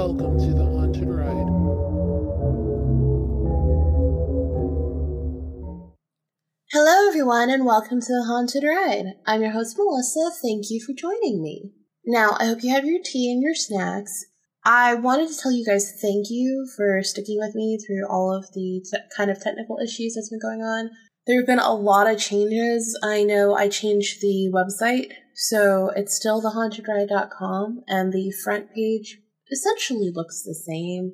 Welcome to The Haunted Ride. Hello everyone and welcome to The Haunted Ride. I'm your host Melissa, thank you for joining me. Now, I hope you have your tea and your snacks. I wanted to tell you guys thank you for sticking with me through all of the kind of technical issues that's been going on. There have been a lot of changes. I know I changed the website, so it's still thehauntedride.com, and the front page essentially looks the same,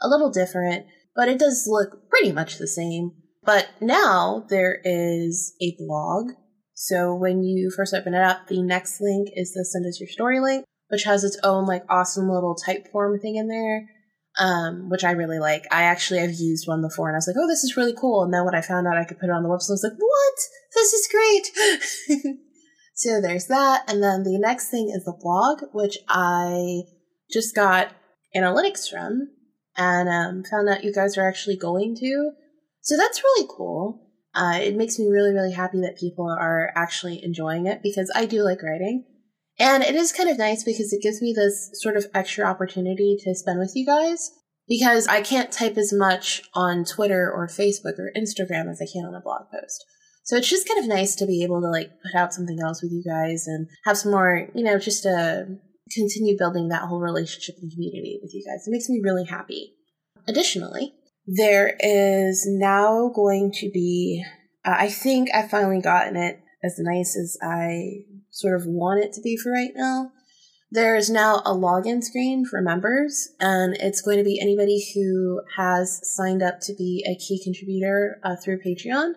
a little different, but it does look pretty much the same. But now there is a blog, so when you first open it up, the next link is the Send Us Your Story link, which has its own like awesome little type form thing in there, which I really like. I actually have used one before and I was like, oh, this is really cool. And then when I found out I could put it on the website, I was like, what? This is great. So there's that. And then the next thing is the blog, which I just got analytics from and found out you guys are actually going to. So that's really cool. It makes me really, really happy that people are actually enjoying it because I do like writing. And it is kind of nice because it gives me this sort of extra opportunity to spend with you guys because I can't type as much on Twitter or Facebook or Instagram as I can on a blog post. So it's just kind of nice to be able to like put out something else with you guys and have some more, you know, just to continue building that whole relationship and community with you guys. It makes me really happy. Additionally, there is now going to be, I think I've finally gotten it as nice as I sort of want it to be for right now. There is now a login screen for members, and it's going to be anybody who has signed up to be a key contributor through Patreon.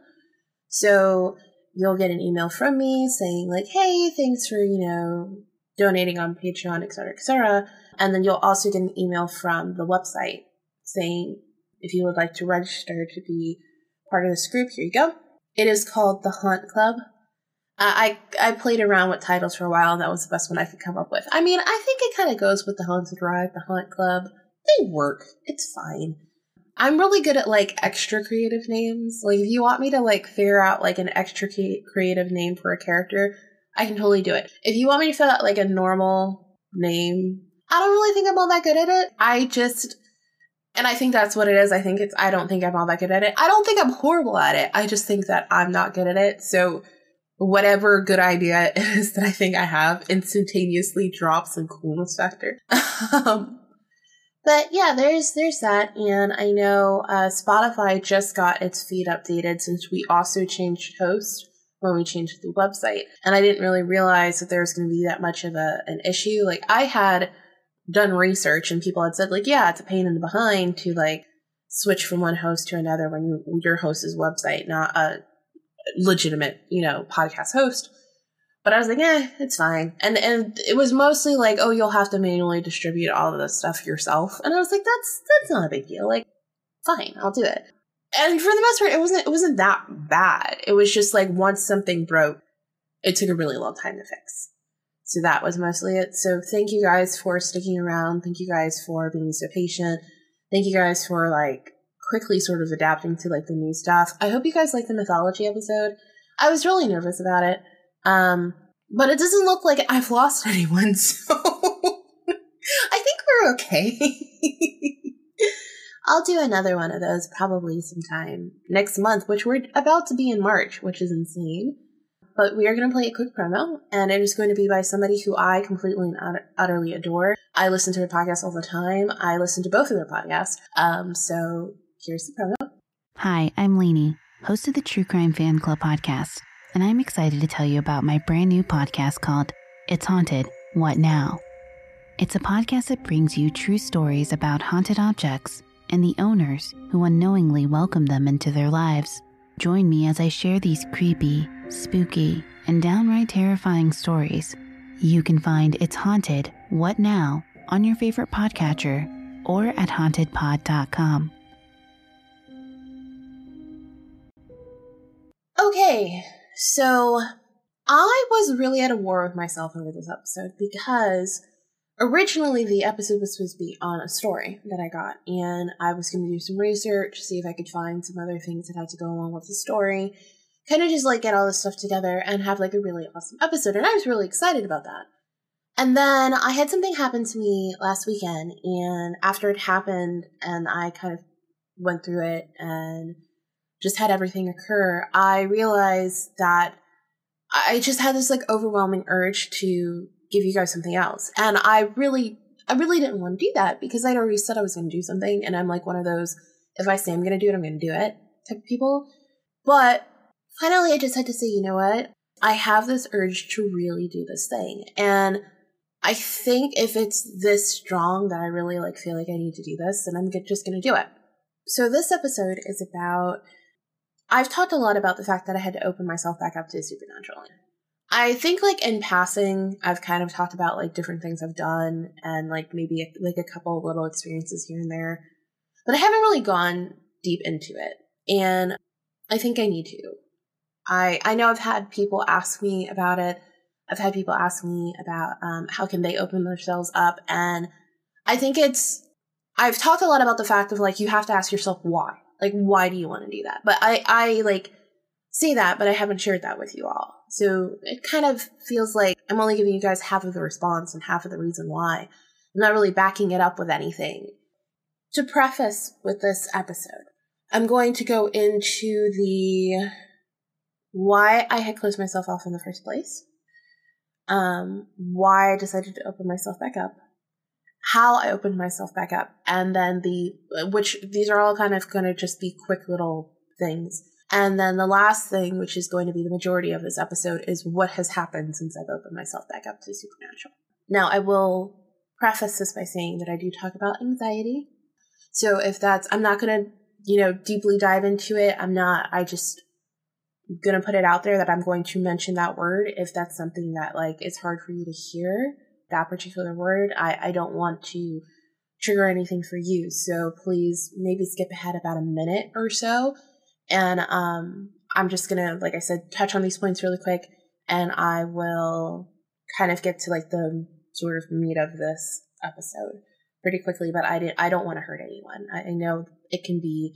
So you'll get an email from me saying like, hey, thanks for, you know, donating on Patreon, etc., etc. And then you'll also get an email from the website saying if you would like to register to be part of this group, here you go. It is called The Haunt Club. I played around with titles for a while, and that was the best one I could come up with. I mean, I think it kind of goes with The Haunted Ride, The Haunt Club. They work. It's fine. I'm really good at, like, extra creative names. Like, if you want me to, like, figure out, like, an extra creative name for a character, I can totally do it. If you want me to fill out, like, a normal name, I don't really think I'm all that good at it. And I think that's what it is. I don't think I'm all that good at it. I don't think I'm horrible at it. I just think that I'm not good at it, so whatever good idea it is that I think I have instantaneously drops in coolness factor. But yeah, there's that. And I know Spotify just got its feed updated since we also changed host when we changed the website. And I didn't really realize that there was going to be that much of an issue. Like I had done research and people had said like, yeah, it's a pain in the behind to like switch from one host to another when your host's website, not a legitimate, you know, podcast host. But I was like, it's fine. And it was mostly like, oh, you'll have to manually distribute all of this stuff yourself. And I was like, that's not a big deal. Like, fine, I'll do it. And for the most part, it wasn't that bad. It was just like once something broke, it took a really long time to fix. So that was mostly it. So thank you guys for sticking around. Thank you guys for being so patient. Thank you guys for like quickly sort of adapting to like the new stuff. I hope you guys like the mythology episode. I was really nervous about it. But it doesn't look like I've lost anyone, so I think we're okay. I'll do another one of those probably sometime next month, which we're about to be in March, which is insane. But we are going to play a quick promo, and it is going to be by somebody who I completely and utterly adore. I listen to her podcast all the time. I listen to both of their podcasts. So here's the promo. Hi, I'm Lainey, host of the True Crime Fan Club podcast, and I'm excited to tell you about my brand new podcast called It's Haunted, What Now? It's a podcast that brings you true stories about haunted objects and the owners who unknowingly welcome them into their lives. Join me as I share these creepy, spooky, and downright terrifying stories. You can find It's Haunted, What Now? On your favorite podcatcher or at hauntedpod.com. Okay, so I was really at a war with myself over this episode because originally the episode was supposed to be on a story that I got, and I was going to do some research, see if I could find some other things that had to go along with the story, kind of just like get all this stuff together and have like a really awesome episode, and I was really excited about that. And then I had something happen to me last weekend, and after it happened and I kind of went through it and just had everything occur, I realized that I just had this like overwhelming urge to give you guys something else. And I really didn't want to do that because I'd already said I was going to do something. And I'm like one of those, if I say I'm going to do it, I'm going to do it type of people. But finally, I just had to say, you know what? I have this urge to really do this thing. And I think if it's this strong that I really like feel like I need to do this, then I'm just going to do it. So this episode is about, I've talked a lot about the fact that I had to open myself back up to the supernatural. I think like in passing, I've kind of talked about like different things I've done and like maybe like a couple little experiences here and there, but I haven't really gone deep into it. And I think I need to. I know I've had people ask me about it. I've had people ask me about how can they open themselves up. And I think I've talked a lot about the fact of like, you have to ask yourself why. Like, why do you want to do that? But I like say that, but I haven't shared that with you all. So it kind of feels like I'm only giving you guys half of the response and half of the reason why. I'm not really backing it up with anything. To preface with this episode, I'm going to go into the why I had closed myself off in the first place, why I decided to open myself back up, how I opened myself back up, and then which these are all kind of going to just be quick little things. And then the last thing, which is going to be the majority of this episode, is what has happened since I've opened myself back up to the supernatural. Now, I will preface this by saying that I do talk about anxiety. So if that's, I'm not going to, deeply dive into it. I'm going to put it out there that I'm going to mention that word if that's something that like it's hard for you to hear, that particular word. I don't want to trigger anything for you. So please maybe skip ahead about a minute or so. And I'm just going to, like I said, touch on these points really quick. And I will kind of get to like the sort of meat of this episode pretty quickly. But I don't want to hurt anyone. I know it can be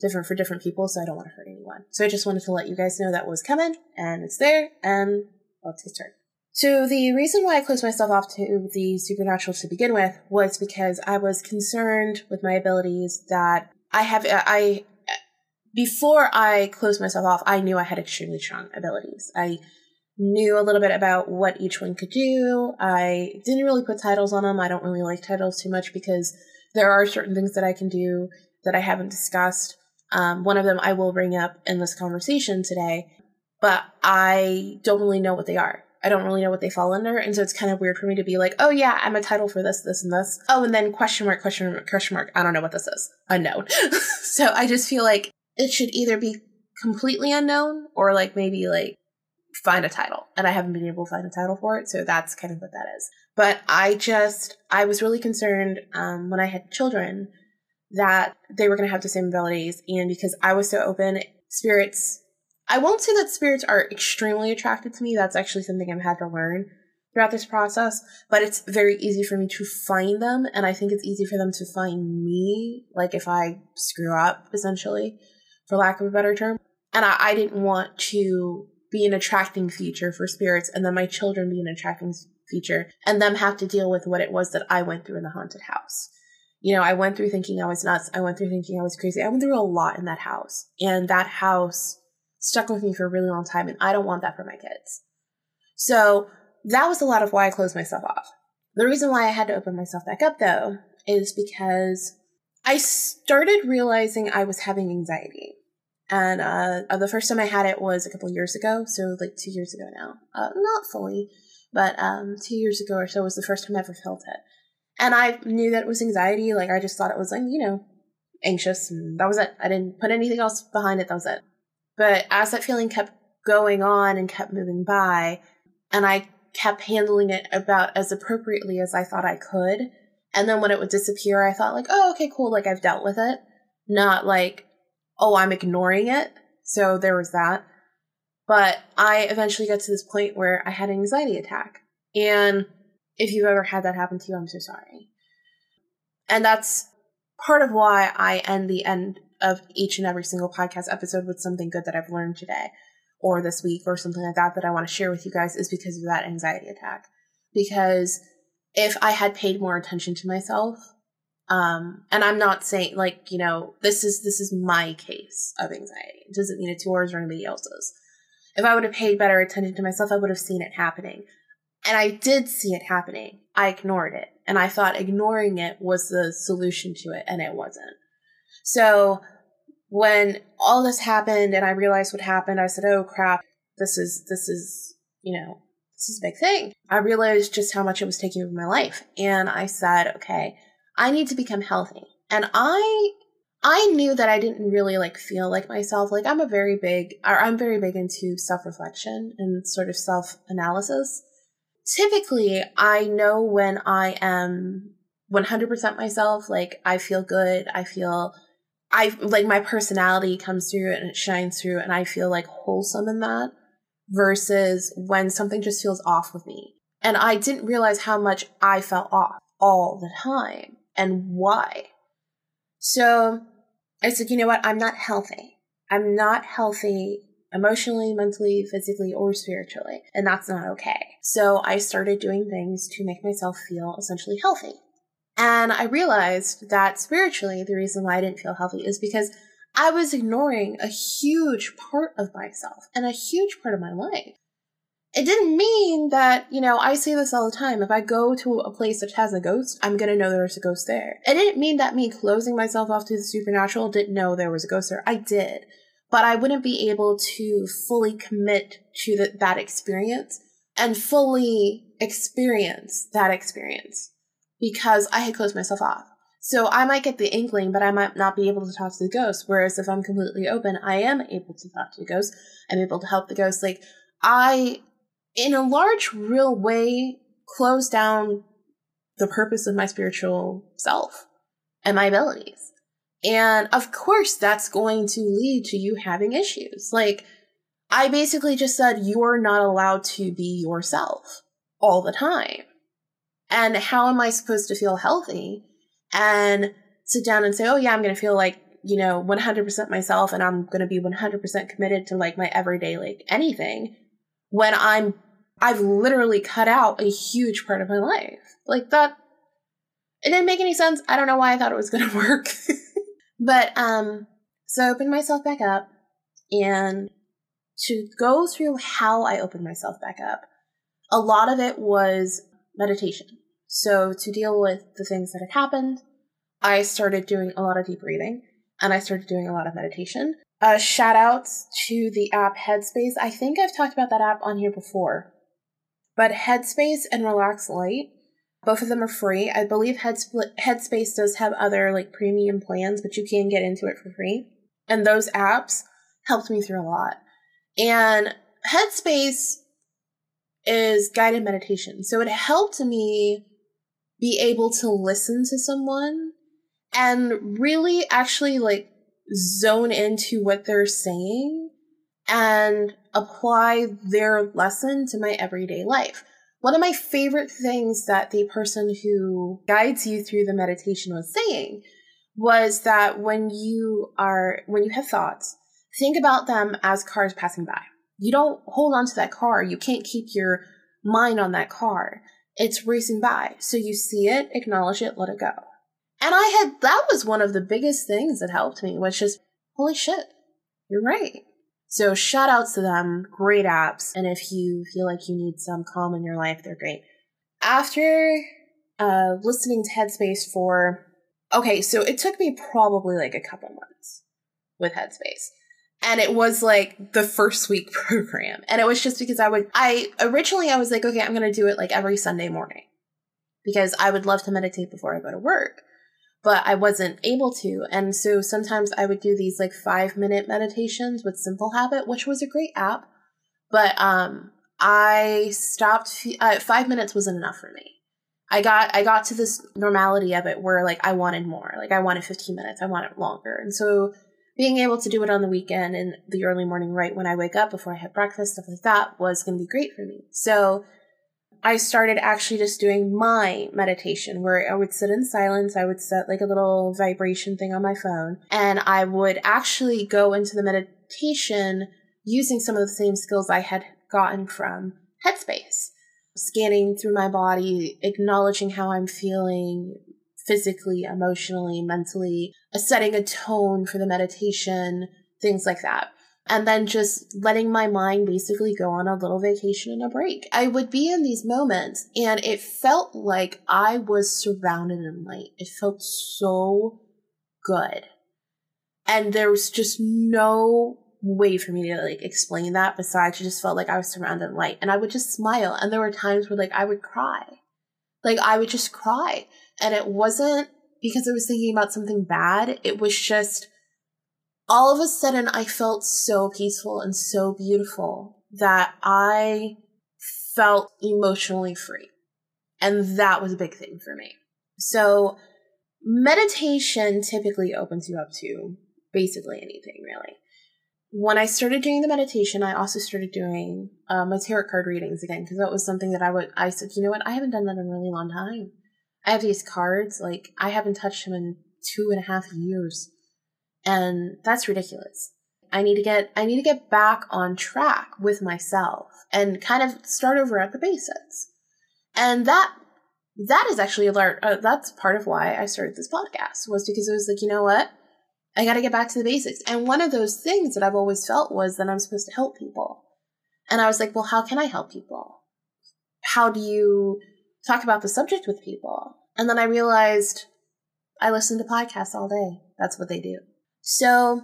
different for different people, so I don't want to hurt anyone. So I just wanted to let you guys know that was coming, and it's there, and let's get started. So the reason why I closed myself off to the supernatural to begin with was because I was concerned with my abilities that before I closed myself off, I knew I had extremely strong abilities. I knew a little bit about what each one could do. I didn't really put titles on them. I don't really like titles too much because there are certain things that I can do that I haven't discussed. One of them I will bring up in this conversation today, but I don't really know what they are. I don't really know what they fall under. And so it's kind of weird for me to be like, oh yeah, I'm a title for this, this, and this. Oh, and then question mark. I don't know what this is. Unknown. So I just feel like it should either be completely unknown or like maybe like find a title. And I haven't been able to find a title for it. So that's kind of what that is. But I was really concerned when I had children that they were going to have the same abilities. And because I was so open, spirits, I won't say that spirits are extremely attracted to me. That's actually something I've had to learn throughout this process, but it's very easy for me to find them. And I think it's easy for them to find me, like if I screw up, essentially, for lack of a better term. And I didn't want to be an attracting feature for spirits and then my children be an attracting feature and them have to deal with what it was that I went through in the haunted house. I went through thinking I was nuts. I went through thinking I was crazy. I went through a lot in that house. And that house stuck with me for a really long time. And I don't want that for my kids. So that was a lot of why I closed myself off. The reason why I had to open myself back up, though, is because I started realizing I was having anxiety. And the first time I had it was a couple of years ago. So like 2 years ago now. Not fully, but 2 years ago or so was the first time I ever felt it. And I knew that it was anxiety. Like, I just thought it was, like, anxious. And that was it. I didn't put anything else behind it. That was it. But as that feeling kept going on and kept moving by, and I kept handling it about as appropriately as I thought I could. And then when it would disappear, I thought, like, oh, okay, cool. Like, I've dealt with it. Not like, oh, I'm ignoring it. So there was that. But I eventually got to this point where I had an anxiety attack. And if you've ever had that happen to you, I'm so sorry. And that's part of why I end the end of each and every single podcast episode with something good that I've learned today or this week or something like that I want to share with you guys is because of that anxiety attack. because if I had paid more attention to myself, and I'm not saying, like, you know, this is my case of anxiety. It doesn't mean it's yours or anybody else's. If I would have paid better attention to myself, I would have seen it happening. And I did see it happening. I ignored it. And I thought ignoring it was the solution to it, and it wasn't. So when all this happened and I realized what happened, I said, oh, crap, this is, you know, this is a big thing. I realized just how much it was taking over my life. And I said, okay, I need to become healthy. And I knew that I didn't really feel like myself. Like, I'm very big into self-reflection and sort of self-analysis. Typically, I know when I am 100% myself, like, I feel good. I feel my personality comes through and it shines through, and I feel wholesome in that, versus when something just feels off with me. And I didn't realize how much I felt off all the time and why. So I said, you know what? I'm not healthy. I'm not healthy emotionally, mentally, physically, or spiritually. And that's not okay. So I started doing things to make myself feel essentially healthy. And I realized that spiritually, the reason why I didn't feel healthy is because I was ignoring a huge part of myself and a huge part of my life. It didn't mean that, you know, I say this all the time. If I go to a place that has a ghost, I'm going to know there's a ghost there. It didn't mean that me closing myself off to the supernatural didn't know there was a ghost there. I did. But I wouldn't be able to fully commit to that experience and fully experience that experience because I had closed myself off. So I might get the inkling, but I might not be able to talk to the ghost. Whereas if I'm completely open, I am able to talk to the ghost. I'm able to help the ghost. Like, I, in a large, real way, closed down the purpose of my spiritual self and my abilities. And of course, that's going to lead to you having issues. Like, I basically just said, you're not allowed to be yourself all the time. And how am I supposed to feel healthy and sit down and say, oh yeah, I'm going to feel 100% myself, and I'm going to be 100% committed to my everyday, anything, when I've literally cut out a huge part of my life. It didn't make any sense. I don't know why I thought it was going to work. But, so I opened myself back up, and to go through how I opened myself back up, a lot of it was meditation. So to deal with the things that had happened, I started doing a lot of deep breathing, and I started doing a lot of meditation. Shout outs to the app Headspace. I think I've talked about that app on here before, but Headspace and Relax Light, both of them are free. I believe Headspace does have other premium plans, but you can get into it for free. And those apps helped me through a lot. And Headspace is guided meditation. So it helped me be able to listen to someone and really actually zone into what they're saying and apply their lesson to my everyday life. One of my favorite things that the person who guides you through the meditation was saying was that when you have thoughts, think about them as cars passing by. You don't hold on to that car. You can't keep your mind on that car. It's racing by. So you see it, acknowledge it, let it go. And that was one of the biggest things that helped me, was just, holy shit, you're right. So shout outs to them, great apps. And if you feel you need some calm in your life, they're great. After listening to Headspace so it took me probably a couple months with Headspace. And it was the first week program. And it was just because I was okay, I'm going to do it every Sunday morning, because I would love to meditate before I go to work, but I wasn't able to. And so sometimes I would do these 5-minute meditations with Simple Habit, which was a great app. But I stopped, 5 minutes wasn't enough for me. I got to this normality of it where I wanted more, I wanted 15 minutes, I wanted longer. And so being able to do it on the weekend and the early morning, right when I wake up before I have breakfast, stuff like that, was going to be great for me. So I started actually just doing my meditation, where I would sit in silence. I would set a little vibration thing on my phone, and I would actually go into the meditation using some of the same skills I had gotten from Headspace. scanning through my body, acknowledging how I'm feeling physically, emotionally, mentally, setting a tone for the meditation, things like that. And then just letting my mind basically go on a little vacation and a break. I would be in these moments and it felt like I was surrounded in light. It felt so good. And there was just no way for me to like explain that besides it just felt like I was surrounded in light. And I would just smile. And there were times where like I would cry. Like I would just cry. And it wasn't because I was thinking about something bad. It was just all of a sudden, I felt so peaceful and so beautiful that I felt emotionally free. And that was a big thing for me. So meditation typically opens you up to basically anything, really. When I started doing the meditation, I also started doing my tarot card readings again, because that was something that I said, you know what, I haven't done that in a really long time. I have these cards, like I haven't touched them in 2.5 years. And that's ridiculous. I need to get back on track with myself and kind of start over at the basics. And that is actually that's part of why I started this podcast, was because it was like, you know what? I got to get back to the basics. And one of those things that I've always felt was that I'm supposed to help people. And I was like, well, how can I help people? How do you talk about the subject with people? And then I realized I listen to podcasts all day. That's what they do. So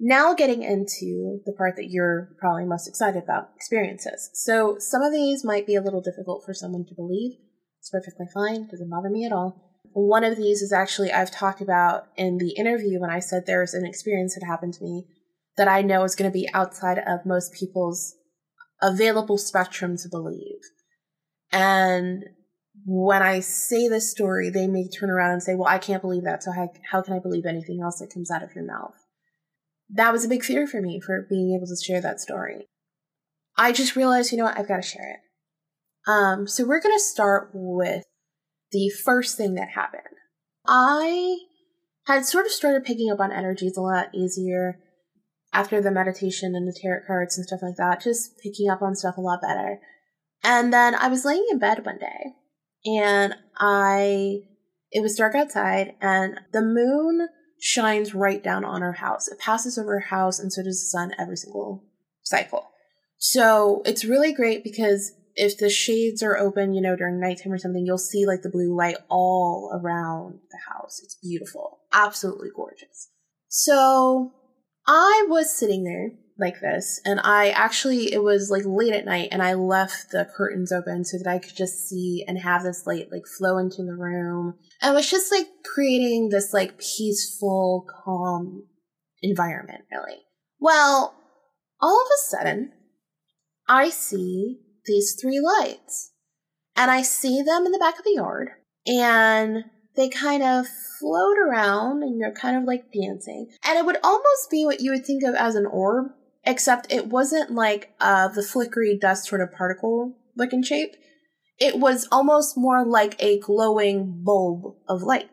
now getting into the part that you're probably most excited about, experiences. So some of these might be a little difficult for someone to believe. It's perfectly fine. Doesn't bother me at all. One of these is actually I've talked about in the interview when I said there's an experience that happened to me that I know is going to be outside of most people's available spectrum to believe. And when I say this story, they may turn around and say, well, I can't believe that. So how can I believe anything else that comes out of your mouth? That was a big fear for me, for being able to share that story. I just realized, you know what, I've got to share it. So we're going to start with the first thing that happened. I had sort of started picking up on energies a lot easier after the meditation and the tarot cards and stuff like that, just picking up on stuff a lot better. And then I was laying in bed one day. And it was dark outside and the moon shines right down on our house. It passes over our house and so does the sun every single cycle. So it's really great because if the shades are open, you know, during nighttime or something, you'll see like the blue light all around the house. It's beautiful. Absolutely gorgeous. So I was sitting there like this and it was like late at night and I left the curtains open so that I could just see and have this light like flow into the room. And it was just like creating this like peaceful, calm environment, really. Well, all of a sudden I see these 3 lights and I see them in the back of the yard and they kind of float around and they're kind of like dancing. And it would almost be what you would think of as an orb. Except it wasn't like the flickery dust sort of particle looking shape. It was almost more like a glowing bulb of light.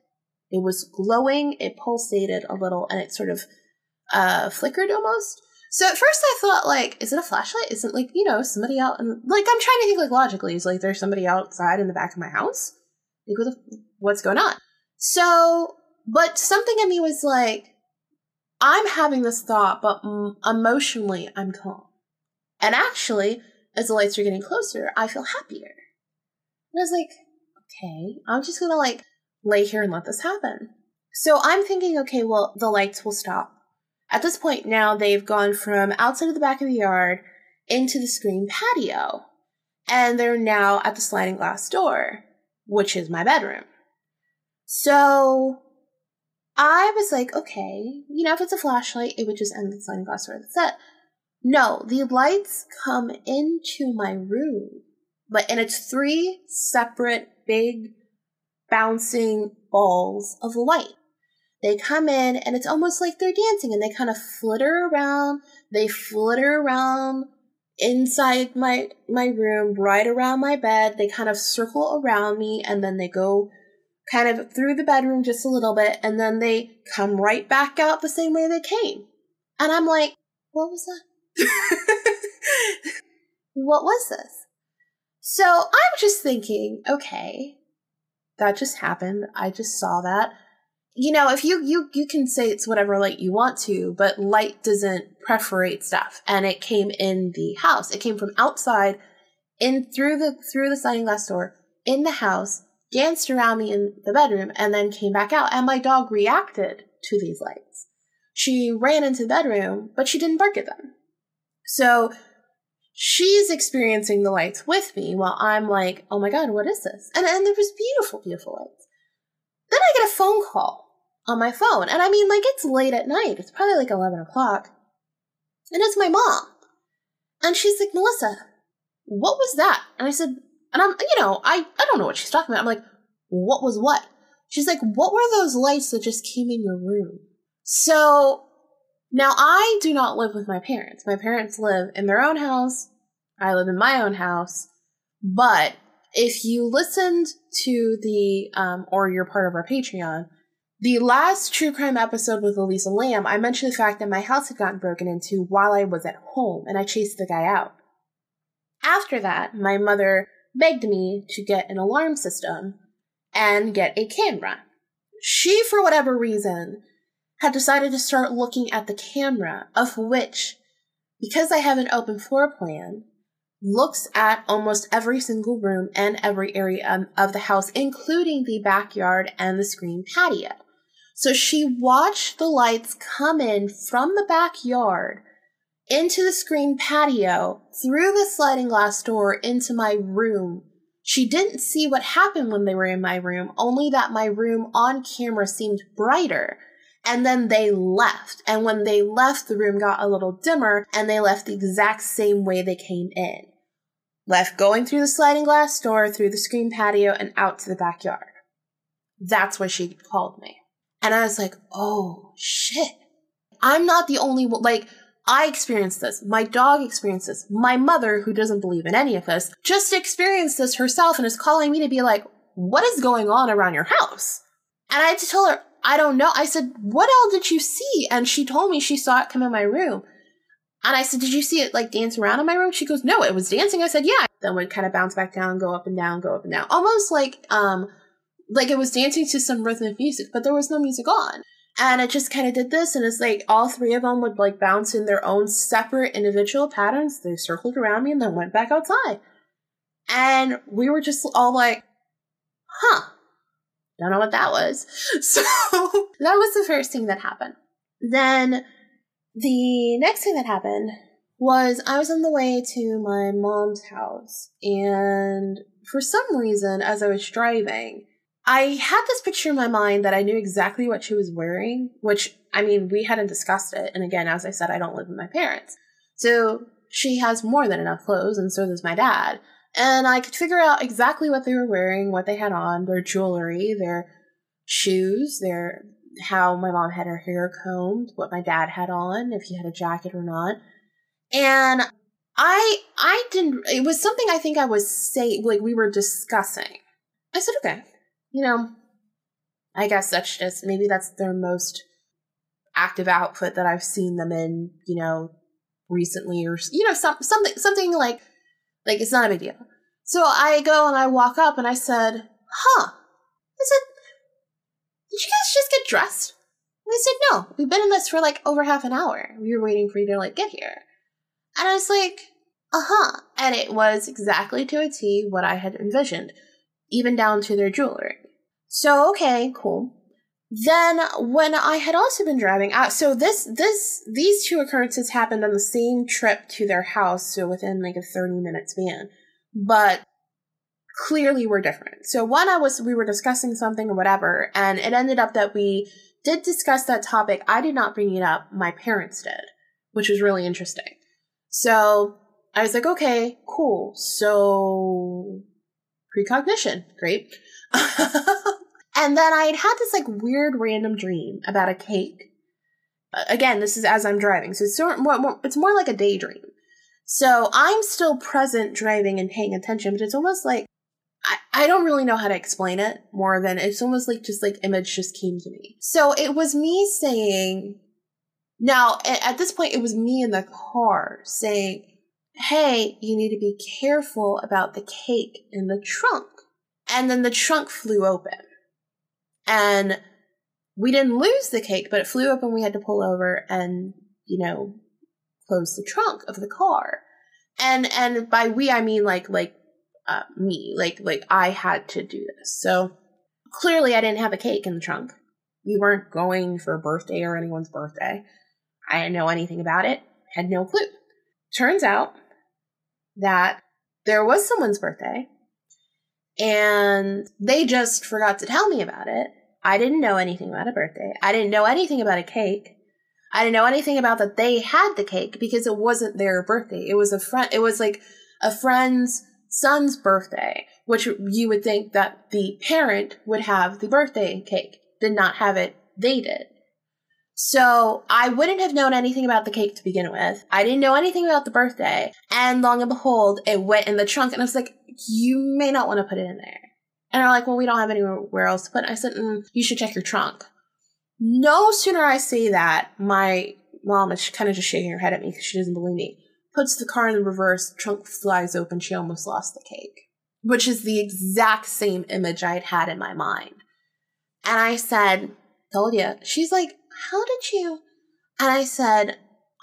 It was glowing, it pulsated a little, and it sort of flickered almost. So at first I thought like, is it a flashlight? Is it like, you know, somebody out? And like, I'm trying to think like logically. Is like there's somebody outside in the back of my house? Like, what's going on? So, but something in me was like, I'm having this thought, but emotionally, I'm calm. And actually, as the lights are getting closer, I feel happier. And I was like, okay, I'm just going to like lay here and let this happen. So I'm thinking, okay, well, the lights will stop. At this point now, they've gone from outside of the back of the yard into the screen patio. And they're now at the sliding glass door, which is my bedroom. So I was like, okay, you know, if it's a flashlight, it would just end the sliding glass door. That's it. No, the lights come into my room, and it's 3 separate big bouncing balls of light. They come in, and it's almost like they're dancing, and they kind of flitter around. They flitter around inside my room, right around my bed. They kind of circle around me, and then they go kind of through the bedroom just a little bit, and then they come right back out the same way they came. And I'm like, what was that? What was this? So I'm just thinking, okay, that just happened. I just saw that. You know, if you can say it's whatever light you want to, but light doesn't perforate stuff. And it came in the house. It came from outside, in through the sliding glass door, in the house, danced around me in the bedroom, and then came back out. And my dog reacted to these lights. She ran into the bedroom, but she didn't bark at them. So she's experiencing the lights with me while I'm like, oh my God, what is this? And there was beautiful, beautiful lights. Then I get a phone call on my phone. And I mean, like, it's late at night. It's probably like 11 o'clock. And it's my mom. And she's like, Melissa, what was that? And I said, I don't know what she's talking about. I'm like, what was what? She's like, what were those lights that just came in your room? So now I do not live with my parents. My parents live in their own house. I live in my own house. But if you listened to the, or you're part of our Patreon, the last true crime episode with Elisa Lamb, I mentioned the fact that my house had gotten broken into while I was at home and I chased the guy out. After that, my mother begged me to get an alarm system and get a camera. She, for whatever reason, had decided to start looking at the camera, of which, because I have an open floor plan, looks at almost every single room and every area of the house, including the backyard and the screen patio. So she watched the lights come in from the backyard into the screen patio, through the sliding glass door, into my room. She didn't see what happened when they were in my room, only that my room on camera seemed brighter. And then they left. And when they left, the room got a little dimmer, and they left the exact same way they came in. Left going through the sliding glass door, through the screen patio, and out to the backyard. That's why she called me. And I was like, oh, shit. I'm not the only one. Like, I experienced this. My dog experienced this. My mother, who doesn't believe in any of this, just experienced this herself and is calling me to be like, what is going on around your house? And I had to tell her, I don't know. I said, what all did you see? And she told me she saw it come in my room. And I said, did you see it like dance around in my room? She goes, no, it was dancing. I said, yeah. Then would kind of bounce back down, go up and down, go up and down. Almost like it was dancing to some rhythmic music, but there was no music on. And it just kind of did this. And it's like all three of them would like bounce in their own separate individual patterns. They circled around me and then went back outside. And we were just all like, huh. Don't know what that was. So that was the first thing that happened. Then the next thing that happened was I was on the way to my mom's house. And for some reason, as I was driving, I had this picture in my mind that I knew exactly what she was wearing, which, I mean, we hadn't discussed it. And again, as I said, I don't live with my parents. So she has more than enough clothes, and so does my dad. And I could figure out exactly what they were wearing, what they had on, their jewelry, their shoes, how my mom had her hair combed, what my dad had on, if he had a jacket or not. And I didn't, it was something I think I was saying, like we were discussing. I said, okay, you know, I guess that's just, maybe that's their most active outfit that I've seen them in, you know, recently or, you know, something like, it's not a big deal. So I go and I walk up and I said, huh. I said, did you guys just get dressed? And they said, no, we've been in this for like over half an hour. We were waiting for you to like get here. And I was like, uh-huh. And it was exactly to a T what I had envisioned, even down to their jewelry. So, okay, cool. Then when I had also been driving out, so these two occurrences happened on the same trip to their house, so within like a 30-minute span, but clearly were different. So one, we were discussing something or whatever, and it ended up that we did discuss that topic. I did not bring it up. My parents did, which was really interesting. So I was like, okay, cool. So precognition, great. And then I had this like weird random dream about a cake. Again, this is as I'm driving. So it's more like a daydream. So I'm still present driving and paying attention, but it's almost like, I don't really know how to explain it more than it's almost like just like image just came to me. So it was me saying, now at this point, it was me in the car saying, hey, you need to be careful about the cake in the trunk. And then the trunk flew open. And we didn't lose the cake, but it flew open. We had to pull over and, you know, close the trunk of the car. And by we, I mean me. Like I had to do this. So clearly I didn't have a cake in the trunk. We weren't going for a birthday or anyone's birthday. I didn't know anything about it. Had no clue. Turns out that there was someone's birthday and they just forgot to tell me about it. I didn't know anything about a birthday. I didn't know anything about a cake. I didn't know anything about that they had the cake because it wasn't their birthday. It was a friend. It was like a friend's son's birthday, which you would think that the parent would have the birthday cake. Did not have it. They did. So I wouldn't have known anything about the cake to begin with. I didn't know anything about the birthday. And long and behold, it went in the trunk. And I was like, you may not want to put it in there. And they're like, well, we don't have anywhere else to put it. I said, you should check your trunk. No sooner I say that, my mom is kind of just shaking her head at me because she doesn't believe me. Puts the car in the reverse, trunk flies open. She almost lost the cake, which is the exact same image I'd had in my mind. And I said, told you. She's like, how did you? And I said,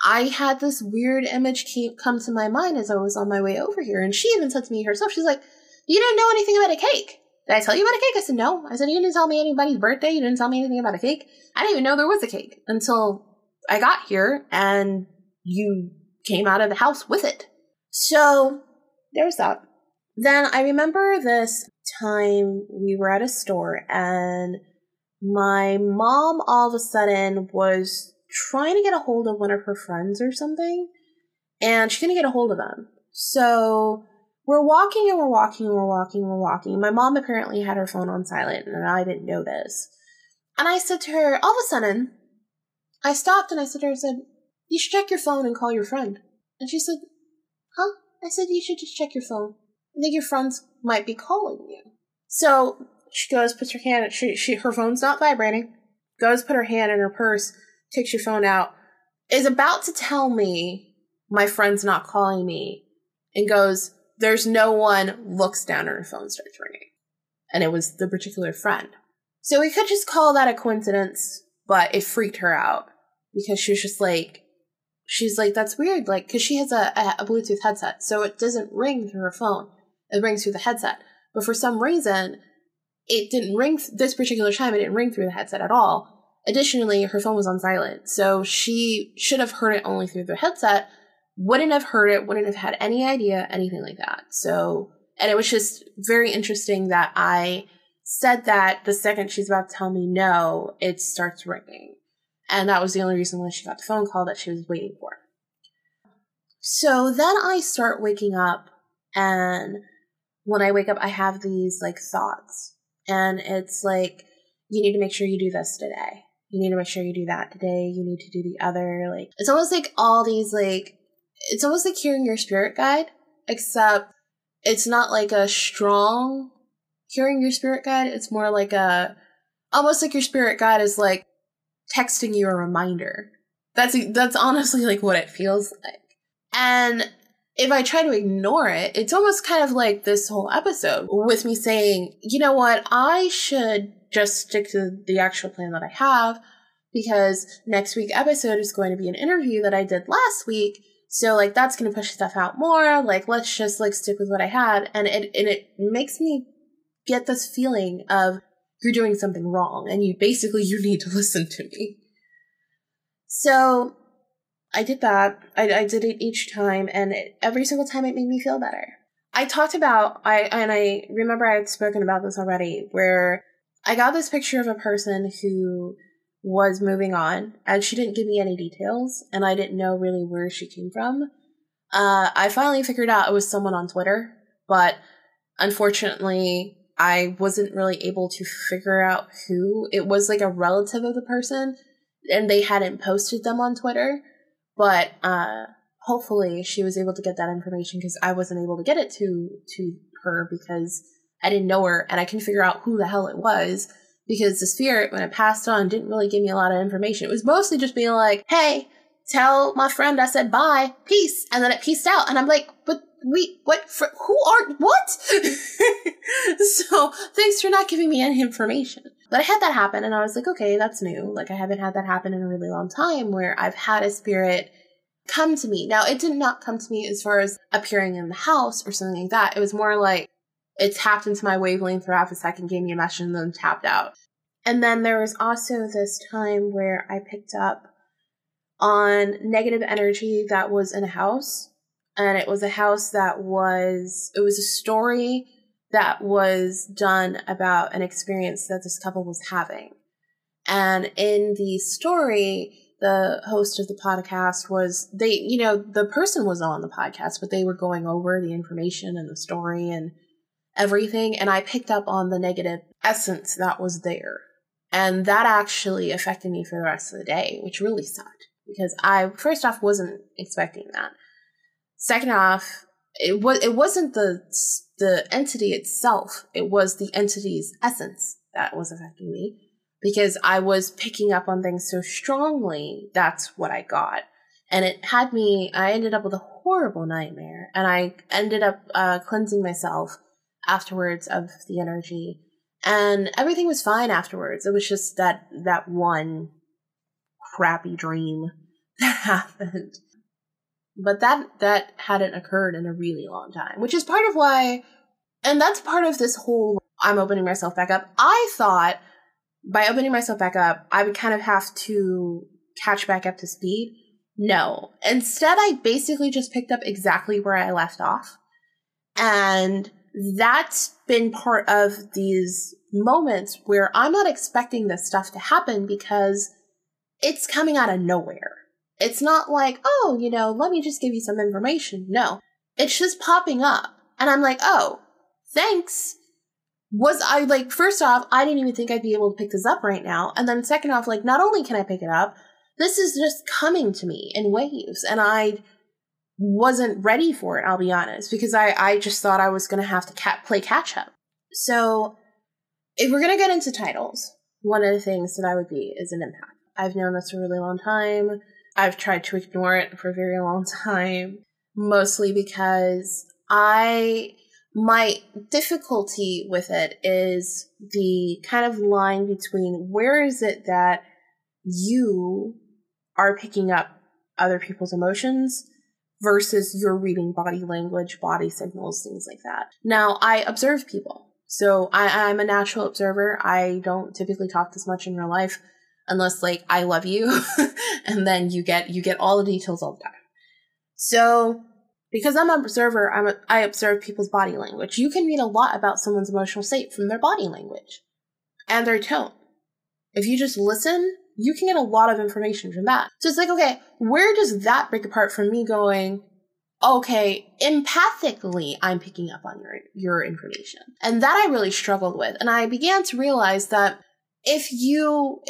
I had this weird image come to my mind as I was on my way over here. And she even said to me herself, she's like, you didn't know anything about a cake. Did I tell you about a cake? I said, no. I said, you didn't tell me anybody's birthday. You didn't tell me anything about a cake. I didn't even know there was a cake until I got here and you came out of the house with it. So there's that. Then I remember this time we were at a store and my mom all of a sudden was trying to get a hold of one of her friends or something, and she couldn't get a hold of them. So we're walking. My mom apparently had her phone on silent, and I didn't know this. And I said to her, all of a sudden, I stopped and I said to her, I said, you should check your phone and call your friend. And she said, huh? I said, you should just check your phone. I think your friends might be calling you. So she goes, puts her hand, her phone's not vibrating, goes, put her hand in her purse, takes your phone out, is about to tell me my friend's not calling me, and goes, there's no one, looks down, and her phone starts ringing. And it was the particular friend. So we could just call that a coincidence, but it freaked her out because she was just like, she's like, that's weird, like, because she has a Bluetooth headset, so it doesn't ring through her phone. It rings through the headset. But for some reason, it didn't ring this particular time. It didn't ring through the headset at all. Additionally, her phone was on silent, so she should have heard it only through the headset. Wouldn't have heard it. Wouldn't have had any idea, anything like that. So, and it was just very interesting that I said that the second she's about to tell me no, it starts ringing, and that was the only reason why she got the phone call that she was waiting for. So then I start waking up, and when I wake up, I have these like thoughts. And it's like, you need to make sure you do this today. You need to make sure you do that today. You need to do the other. Like, it's almost like all these, like, it's almost like hearing your spirit guide, except it's not like a strong hearing your spirit guide. It's more like almost like your spirit guide is like texting you a reminder. That's honestly like what it feels like. And if I try to ignore it, it's almost kind of like this whole episode with me saying, you know what, I should just stick to the actual plan that I have because next week's episode is going to be an interview that I did last week. So like, that's going to push stuff out more. Like, let's just like stick with what I had. And it makes me get this feeling of you're doing something wrong and you need to listen to me. So I did that. I did it each time, and every single time it made me feel better. I talked about, I remember I had spoken about this already, where I got this picture of a person who was moving on, and she didn't give me any details, and I didn't know really where she came from. I finally figured out it was someone on Twitter, but unfortunately, I wasn't really able to figure out who. It was like a relative of the person, and they hadn't posted them on Twitter. But hopefully she was able to get that information because I wasn't able to get it to her because I didn't know her and I couldn't figure out who the hell it was because the spirit, when it passed on, didn't really give me a lot of information. It was mostly just being like, hey, tell my friend I said bye, peace, and then it peaced out. And I'm like, but what? So thanks for not giving me any information. But I had that happen, and I was like, okay, that's new. Like, I haven't had that happen in a really long time where I've had a spirit come to me. Now, it did not come to me as far as appearing in the house or something like that. It was more like it tapped into my wavelength for half a second, gave me a message, and then tapped out. And then there was also this time where I picked up on negative energy that was in a house. And it was a house that was, it was a story that was done about an experience that this couple was having. And in the story, the host of the podcast was, they, you know, the person was on the podcast, but they were going over the information and the story and everything. And I picked up on the negative essence that was there. And that actually affected me for the rest of the day, which really sucked because I, first off, wasn't expecting that. Second off, it wasn't the entity itself. It was the entity's essence that was affecting me because I was picking up on things so strongly. That's what I got. And it had me, I ended up with a horrible nightmare, and I ended up cleansing myself afterwards of the energy, and everything was fine afterwards. It was just that one crappy dream that happened. But that hadn't occurred in a really long time, which is part of why, and that's part of this whole I'm opening myself back up. I thought by opening myself back up, I would kind of have to catch back up to speed. No. Instead, I basically just picked up exactly where I left off. And that's been part of these moments where I'm not expecting this stuff to happen because it's coming out of nowhere. It's not like, oh, you know, let me just give you some information. No, it's just popping up. And I'm like, oh, thanks. Was I like, first off, I didn't even think I'd be able to pick this up right now. And then second off, like, not only can I pick it up, this is just coming to me in waves. And I wasn't ready for it, I'll be honest, because I just thought I was going to have to play catch up. So if we're going to get into titles, one of the things that I would be is an empath. I've known this for a really long time. I've tried to ignore it for a very long time, mostly because my difficulty with it is the kind of line between where is it that you are picking up other people's emotions versus you're reading body language, body signals, things like that. Now, I observe people. So I'm a natural observer. I don't typically talk this much in real life. Unless, like, I love you, and then you get all the details all the time. So, because I'm an observer, I observe people's body language. You can read a lot about someone's emotional state from their body language and their tone. If you just listen, you can get a lot of information from that. So it's like, okay, where does that break apart from me going, okay, empathically, I'm picking up on your information? And that I really struggled with. And I began to realize that if you're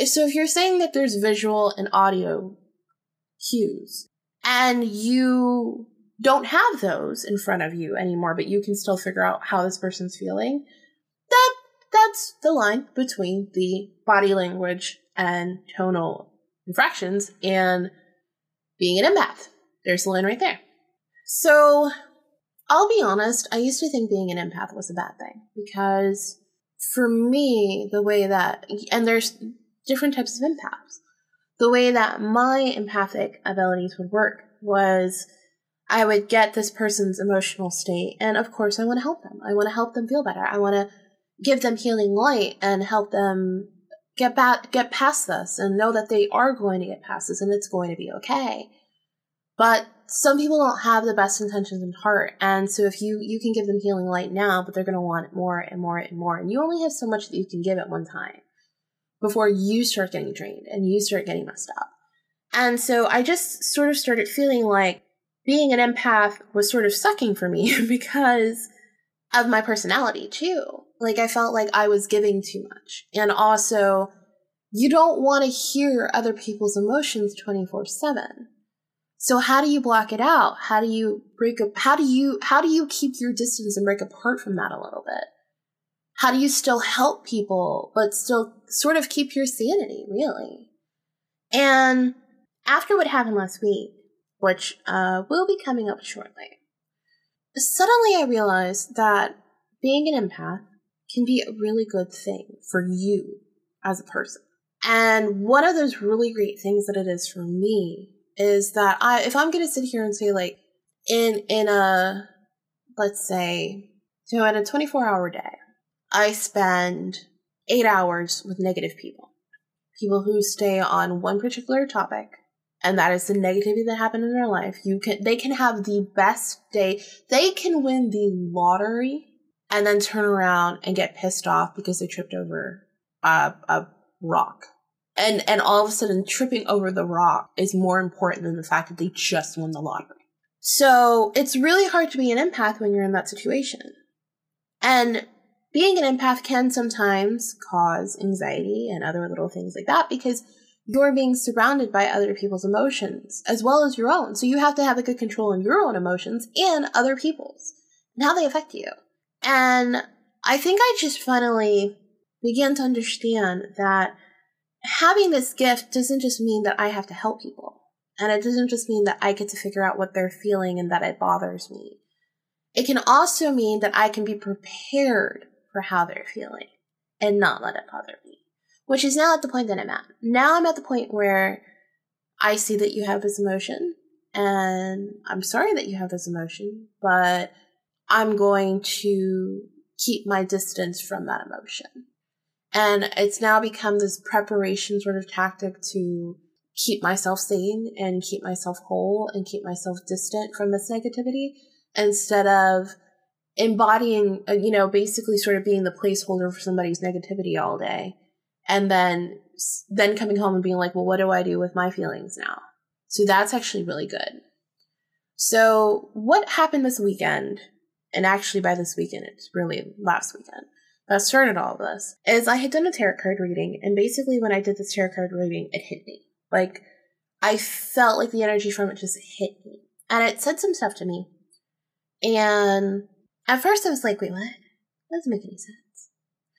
saying that there's visual and audio cues and you don't have those in front of you anymore, but you can still figure out how this person's feeling, that's the line between the body language and tonal infractions and being an empath. There's the line right there. So I'll be honest, I used to think being an empath was a bad thing because for me, the way that, and there's different types of empaths, the way that my empathic abilities would work was I would get this person's emotional state. And of course, I want to help them. I want to help them feel better. I want to give them healing light and help them get past this and know that they are going to get past this and it's going to be okay. But some people don't have the best intentions in heart. And so if you can give them healing light now, but they're going to want it more and more and more. And you only have so much that you can give at one time before you start getting drained and you start getting messed up. And so I just sort of started feeling like being an empath was sort of sucking for me because of my personality too. Like I felt like I was giving too much. And also you don't want to hear other people's emotions 24/7. So how do you block it out? How do you break up? How do you keep your distance and break apart from that a little bit? How do you still help people, but still sort of keep your sanity, really? And After what happened last week, which will be coming up shortly, suddenly I realized that being an empath can be a really good thing for you as a person. And one of those really great things that it is for me is that if I'm going to sit here and say, like, in a, let's say, so in a 24-hour day, I spend 8 hours with negative people who stay on one particular topic, and that is the negativity that happened in their life. They can have the best day. They can win the lottery and then turn around and get pissed off because they tripped over a rock. And all of a sudden, tripping over the rock is more important than the fact that they just won the lottery. So it's really hard to be an empath when you're in that situation. And being an empath can sometimes cause anxiety and other little things like that because you're being surrounded by other people's emotions as well as your own. So you have to have a good control on your own emotions and other people's and how they affect you. And I think I just finally began to understand that having this gift doesn't just mean that I have to help people. And it doesn't just mean that I get to figure out what they're feeling and that it bothers me. It can also mean that I can be prepared for how they're feeling and not let it bother me, which is now at the point that I'm at. Now I'm at the point where I see that you have this emotion and I'm sorry that you have this emotion, but I'm going to keep my distance from that emotion. And it's now become this preparation sort of tactic to keep myself sane and keep myself whole and keep myself distant from this negativity instead of embodying, you know, basically sort of being the placeholder for somebody's negativity all day and then coming home and being like, well, what do I do with my feelings now? So that's actually really good. So what happened this weekend, and actually by this weekend, it's really last weekend, that started all of this, is I had done a tarot card reading, and basically when I did this tarot card reading, it hit me. Like, I felt like the energy from it just hit me. And it said some stuff to me. And at first I was like, wait, what? That doesn't make any sense.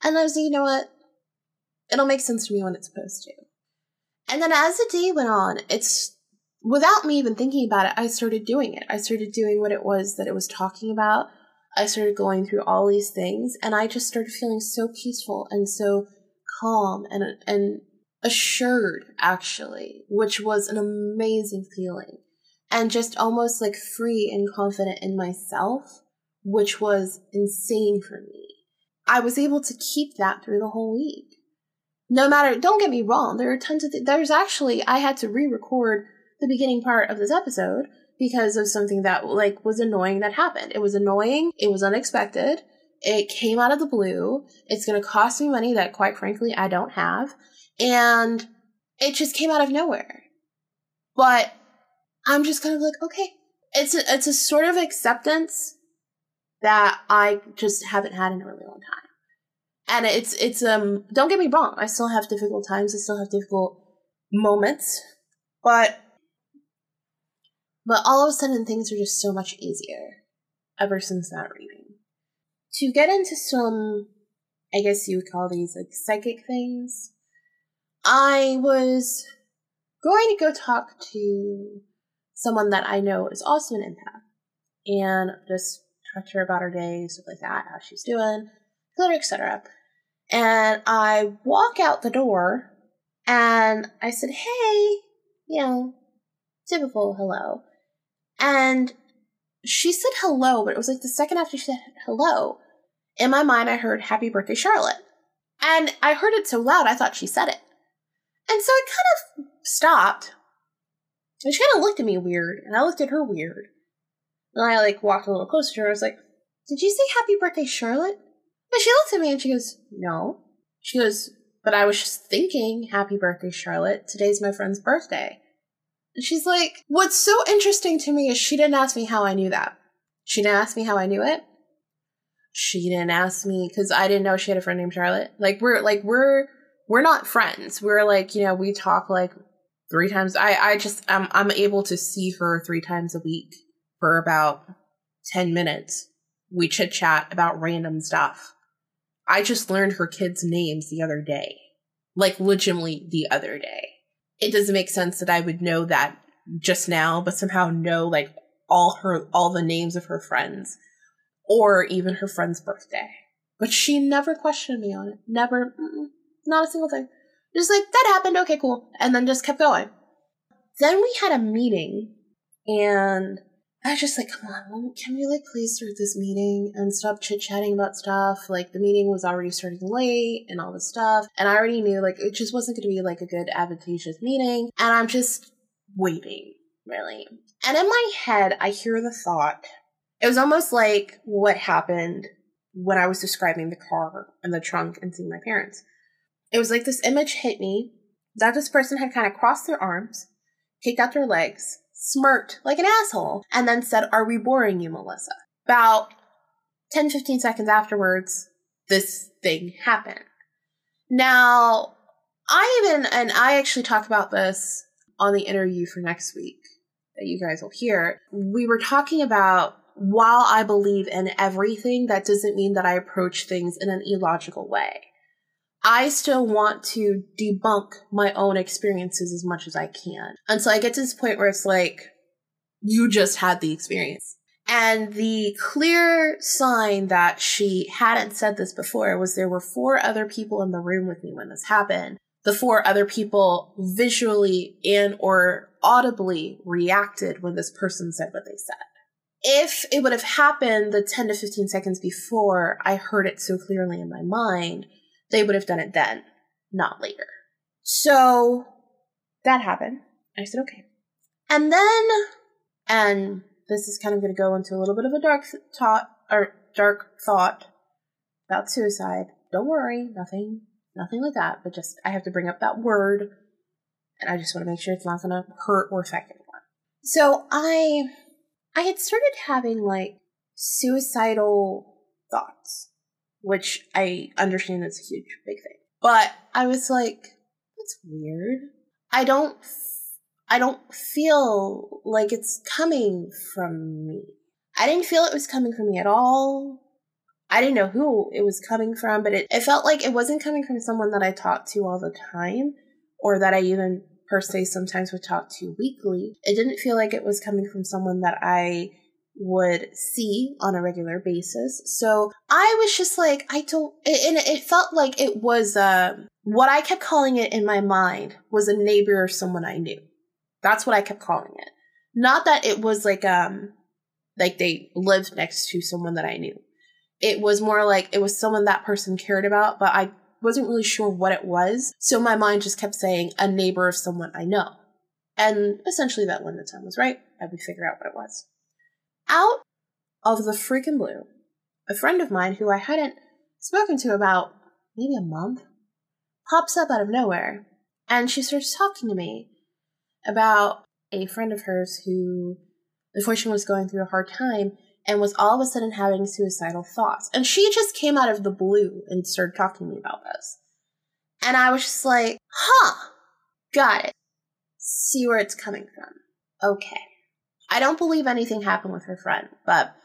And I was like, you know what? It'll make sense to me when it's supposed to. And then as the day went on, it's without me even thinking about it, I started doing it. I started doing what it was that it was talking about. I started going through all these things, and I just started feeling so peaceful and so calm and assured, actually, which was an amazing feeling, and just almost like free and confident in myself, which was insane for me. I was able to keep that through the whole week. No matter, don't get me wrong, there are tons of I had to re-record the beginning part of this episode because of something that like was annoying that happened. It was annoying. It was unexpected. It came out of the blue. It's going to cost me money that quite frankly I don't have. And it just came out of nowhere. But I'm just kind of like, okay, it's a sort of acceptance that I just haven't had in a really long time. And it's don't get me wrong, I still have difficult times, I still have difficult moments, but all of a sudden things are just so much easier ever since that reading. To get into some, I guess you would call these like psychic things, I was going to go talk to someone that I know is also an empath and just talk to her about her day, stuff like that, how she's doing, etc. And I walk out the door and I said, hey, you know, typical hello. And she said hello, but it was like the second after she said hello, in my mind I heard happy birthday, Charlotte. And I heard it so loud I thought she said it. And so I kind of stopped, and she kind of looked at me weird, and I looked at her weird, and I, like, walked a little closer to her. I was like, did you say happy birthday, Charlotte? And she looked at me, and she goes, no. She goes, but I was just thinking happy birthday, Charlotte. Today's my friend's birthday. And she's like, what's so interesting to me is she didn't ask me how I knew that. She didn't ask me how I knew it. She didn't ask me, because I didn't know she had a friend named Charlotte. Like, we're not friends. We're like, you know, we talk like 3 times. I'm able to see her 3 times a week for about 10 minutes. We chit chat about random stuff. I just learned her kids' names the other day, like legitimately the other day. it doesn't make sense that I would know that just now, but somehow know like all the names of her friends or even her friend's birthday. But she never questioned me on it. Never. Not a single thing. Just like, that happened. Okay, cool. And then just kept going. Then we had a meeting and I was just like, come on, can we like please start this meeting and stop chit-chatting about stuff? Like the meeting was already starting late and all this stuff. And I already knew like it just wasn't going to be like a good advantageous meeting. And I'm just waiting, really. And in my head, I hear the thought. It was almost like what happened when I was describing the car and the trunk and seeing my parents. It was like this image hit me that this person had kind of crossed their arms, kicked out their legs, smirked like an asshole, and then said, "Are we boring you, Melissa?" About 10, 15 seconds afterwards, this thing happened. Now, I actually talk about this on the interview for next week that you guys will hear. We were talking about, while I believe in everything, that doesn't mean that I approach things in an illogical way. I still want to debunk my own experiences as much as I can. And so I get to this point where it's like, you just had the experience. And the clear sign that she hadn't said this before was there were 4 other people in the room with me when this happened. The 4 other people visually and or audibly reacted when this person said what they said. If it would have happened the 10 to 15 seconds before I heard it so clearly in my mind, they would have done it then, not later. So that happened. I said, okay. And then, and this is kind of going to go into a little bit of a dark thought about suicide. Don't worry, nothing like that. But just, I have to bring up that word and I just want to make sure it's not going to hurt or affect anyone. So I had started having like suicidal thoughts, which I understand is a huge, big thing. But I was like, that's weird. I don't feel like it's coming from me. I didn't feel it was coming from me at all. I didn't know who it was coming from, but it felt like it wasn't coming from someone that I talked to all the time or that I even per se sometimes would talk to weekly. It didn't feel like it was coming from someone that I would see on a regular basis. So I was just like, it felt like it was, what I kept calling it in my mind was a neighbor or someone I knew. That's what I kept calling it. Not that it was like they lived next to someone that I knew. It was more like it was someone that person cared about, but I wasn't really sure what it was. So my mind just kept saying a neighbor of someone I know. And essentially that when the time was right, I would figure out what it was. Out of the freaking blue, a friend of mine who I hadn't spoken to about maybe a month pops up out of nowhere. And she starts talking to me about a friend of hers who unfortunately was going through a hard time and was all of a sudden having suicidal thoughts. And she just came out of the blue and started talking to me about this. And I was just like, got it. See where it's coming from. Okay. I don't believe anything happened with her friend, but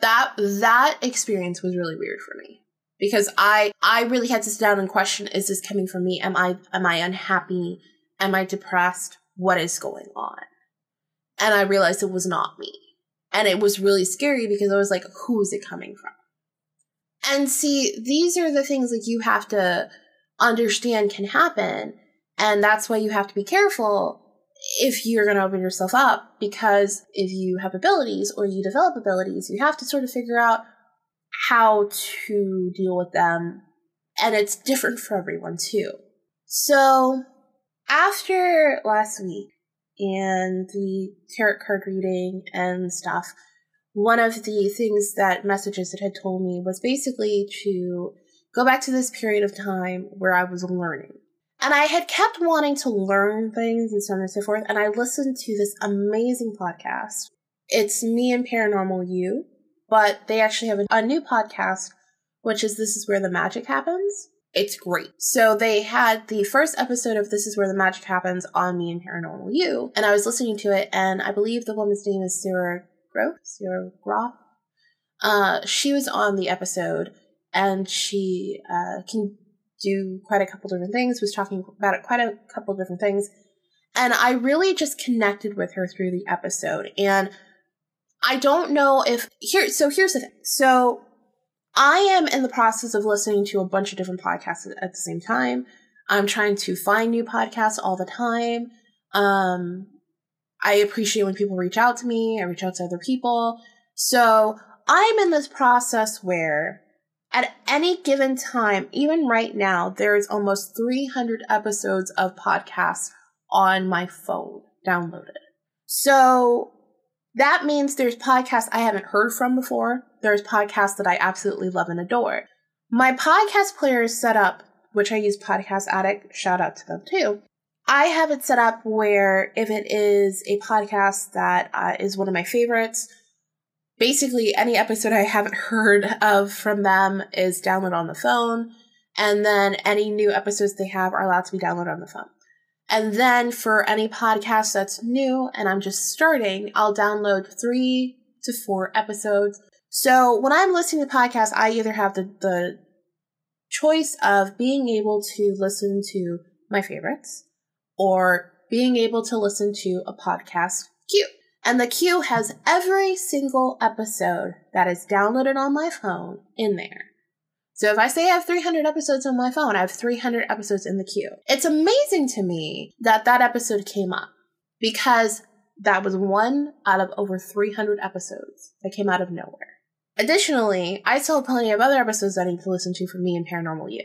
that experience was really weird for me because I really had to sit down and question, is this coming from me? Am I unhappy? Am I depressed? What is going on? And I realized it was not me. And it was really scary because I was like, who is it coming from? And see, these are the things that you have to understand can happen. And that's why you have to be careful if you're going to open yourself up, because if you have abilities or you develop abilities, you have to sort of figure out how to deal with them. And it's different for everyone too. So after last week, and the tarot card reading and stuff, one of the things that messages it had told me was basically to go back to this period of time where I was learning. And I had kept wanting to learn things and so on and so forth, and I listened to this amazing podcast. It's Me and Paranormal You, but they actually have a new podcast, which is This is Where the Magic Happens. It's great. So they had the first episode of This is Where the Magic Happens on Me and Paranormal You. And I was listening to it, and I believe the woman's name is Sarah Groff. She was on the episode, and she can do quite a couple different things, was talking about quite a couple different things. And I really just connected with her through the episode. And I don't know if here's the thing. So I am in the process of listening to a bunch of different podcasts at the same time. I'm trying to find new podcasts all the time. I appreciate when people reach out to me. I reach out to other people. So I'm in this process where at any given time, even right now, there's almost 300 episodes of podcasts on my phone downloaded. So that means there's podcasts I haven't heard from before. There's podcasts that I absolutely love and adore. My podcast player is set up, which I use Podcast Addict, shout out to them too. I have it set up where if it is a podcast that is one of my favorites, basically any episode I haven't heard of from them is downloaded on the phone. And then any new episodes they have are allowed to be downloaded on the phone. And then for any podcast that's new and I'm just starting, I'll download 3 to 4 episodes. So when I'm listening to podcasts, I either have the choice of being able to listen to my favorites or being able to listen to a podcast queue. And the queue has every single episode that is downloaded on my phone in there. So if I say I have 300 episodes on my phone, I have 300 episodes in the queue. It's amazing to me that that episode came up because that was one out of over 300 episodes that came out of nowhere. Additionally, I still have plenty of other episodes I need to listen to from Me and Paranormal You.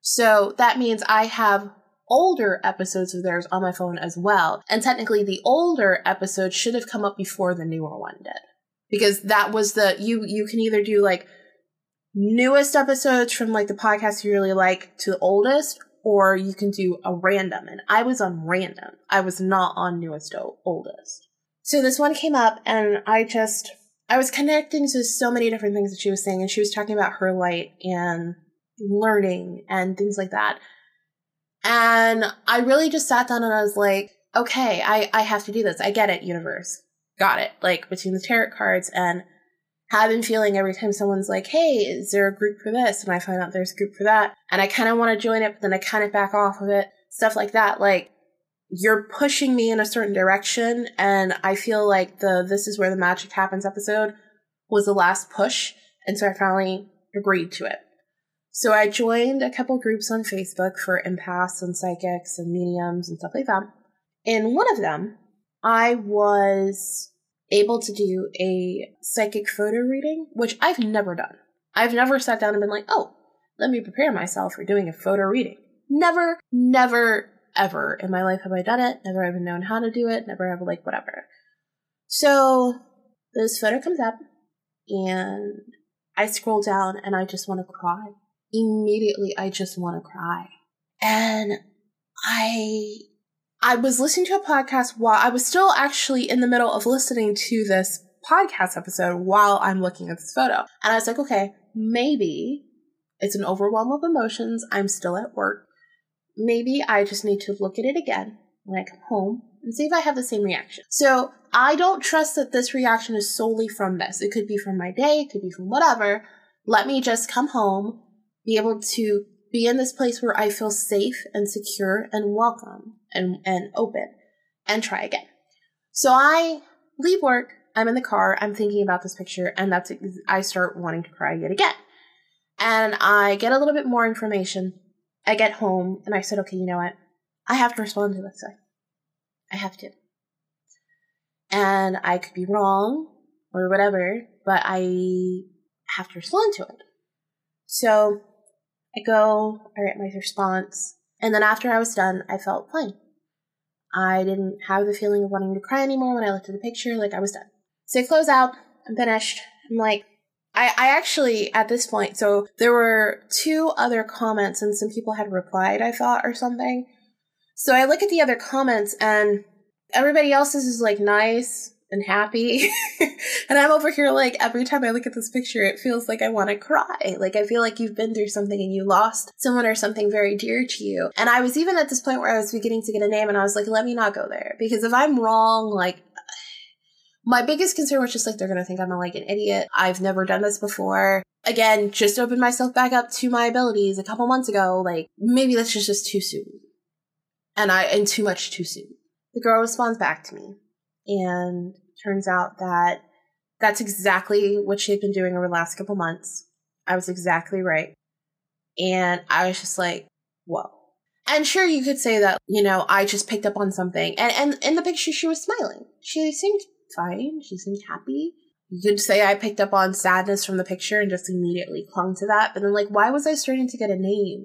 So that means I have older episodes of theirs on my phone as well. And technically the older episode should have come up before the newer one did. Because that was the, you can either do like newest episodes from like the podcast you really like to the oldest, or you can do a random. And I was on random. I was not on newest to oldest. So this one came up and I was connecting to so many different things that she was saying. And she was talking about her light and learning and things like that. And I really just sat down and I was like, okay, I have to do this. I get it, universe. Got it. Like between the tarot cards and have been feeling every time someone's like, hey, is there a group for this? And I find out there's a group for that. And I kind of want to join it, but then I kind of back off of it. Stuff like that. Like you're pushing me in a certain direction. And I feel like the This is Where the Magic Happens episode was the last push. And so I finally agreed to it. So I joined a couple groups on Facebook for empaths and psychics and mediums and stuff like that. In one of them, I was able to do a psychic photo reading, which I've never done. I've never sat down and been like, oh, let me prepare myself for doing a photo reading. Never, ever in my life have I done it. Never even known how to do it. Never have like whatever. So this photo comes up and I scroll down and I just want to cry. Immediately, I just want to cry. And I was listening to a podcast while I was still actually in the middle of listening to this podcast episode while I'm looking at this photo. And I was like, okay, maybe it's an overwhelm of emotions. I'm still at work. Maybe I just need to look at it again when I come home and see if I have the same reaction. So I don't trust that this reaction is solely from this. It could be from my day. It could be from whatever. Let me just come home, be able to be in this place where I feel safe and secure and welcome and open and try again. So I leave work, I'm in the car, I'm thinking about this picture, and I start wanting to cry yet again. And I get a little bit more information. I get home and I said, okay, you know what? I have to respond to this. I have to. And I could be wrong or whatever, but I have to respond to it. So I go, I write my response, and then after I was done, I felt fine. I didn't have the feeling of wanting to cry anymore when I looked at the picture, like I was done. So I close out, I'm finished. I'm like, I actually, at this point, so there were 2 other comments and some people had replied, I thought, or something. So I look at the other comments and everybody else's is like nice and happy. And I'm over here like every time I look at this picture, it feels like I want to cry. Like I feel like you've been through something and you lost someone or something very dear to you. And I was even at this point where I was beginning to get a name and I was like, let me not go there. Because if I'm wrong, like my biggest concern was just like, they're going to think I'm like an idiot. I've never done this before. Again, just opened myself back up to my abilities a couple months ago. Like maybe that's just too soon. And too much too soon. The girl responds back to me, and turns out that that's exactly what she had been doing over the last couple months. I was exactly right. And I was just like, whoa. And sure, you could say that, you know, I just picked up on something. And in the picture, she was smiling. She seemed fine. She seemed happy. You could say I picked up on sadness from the picture and just immediately clung to that. But then, like, why was I starting to get a name?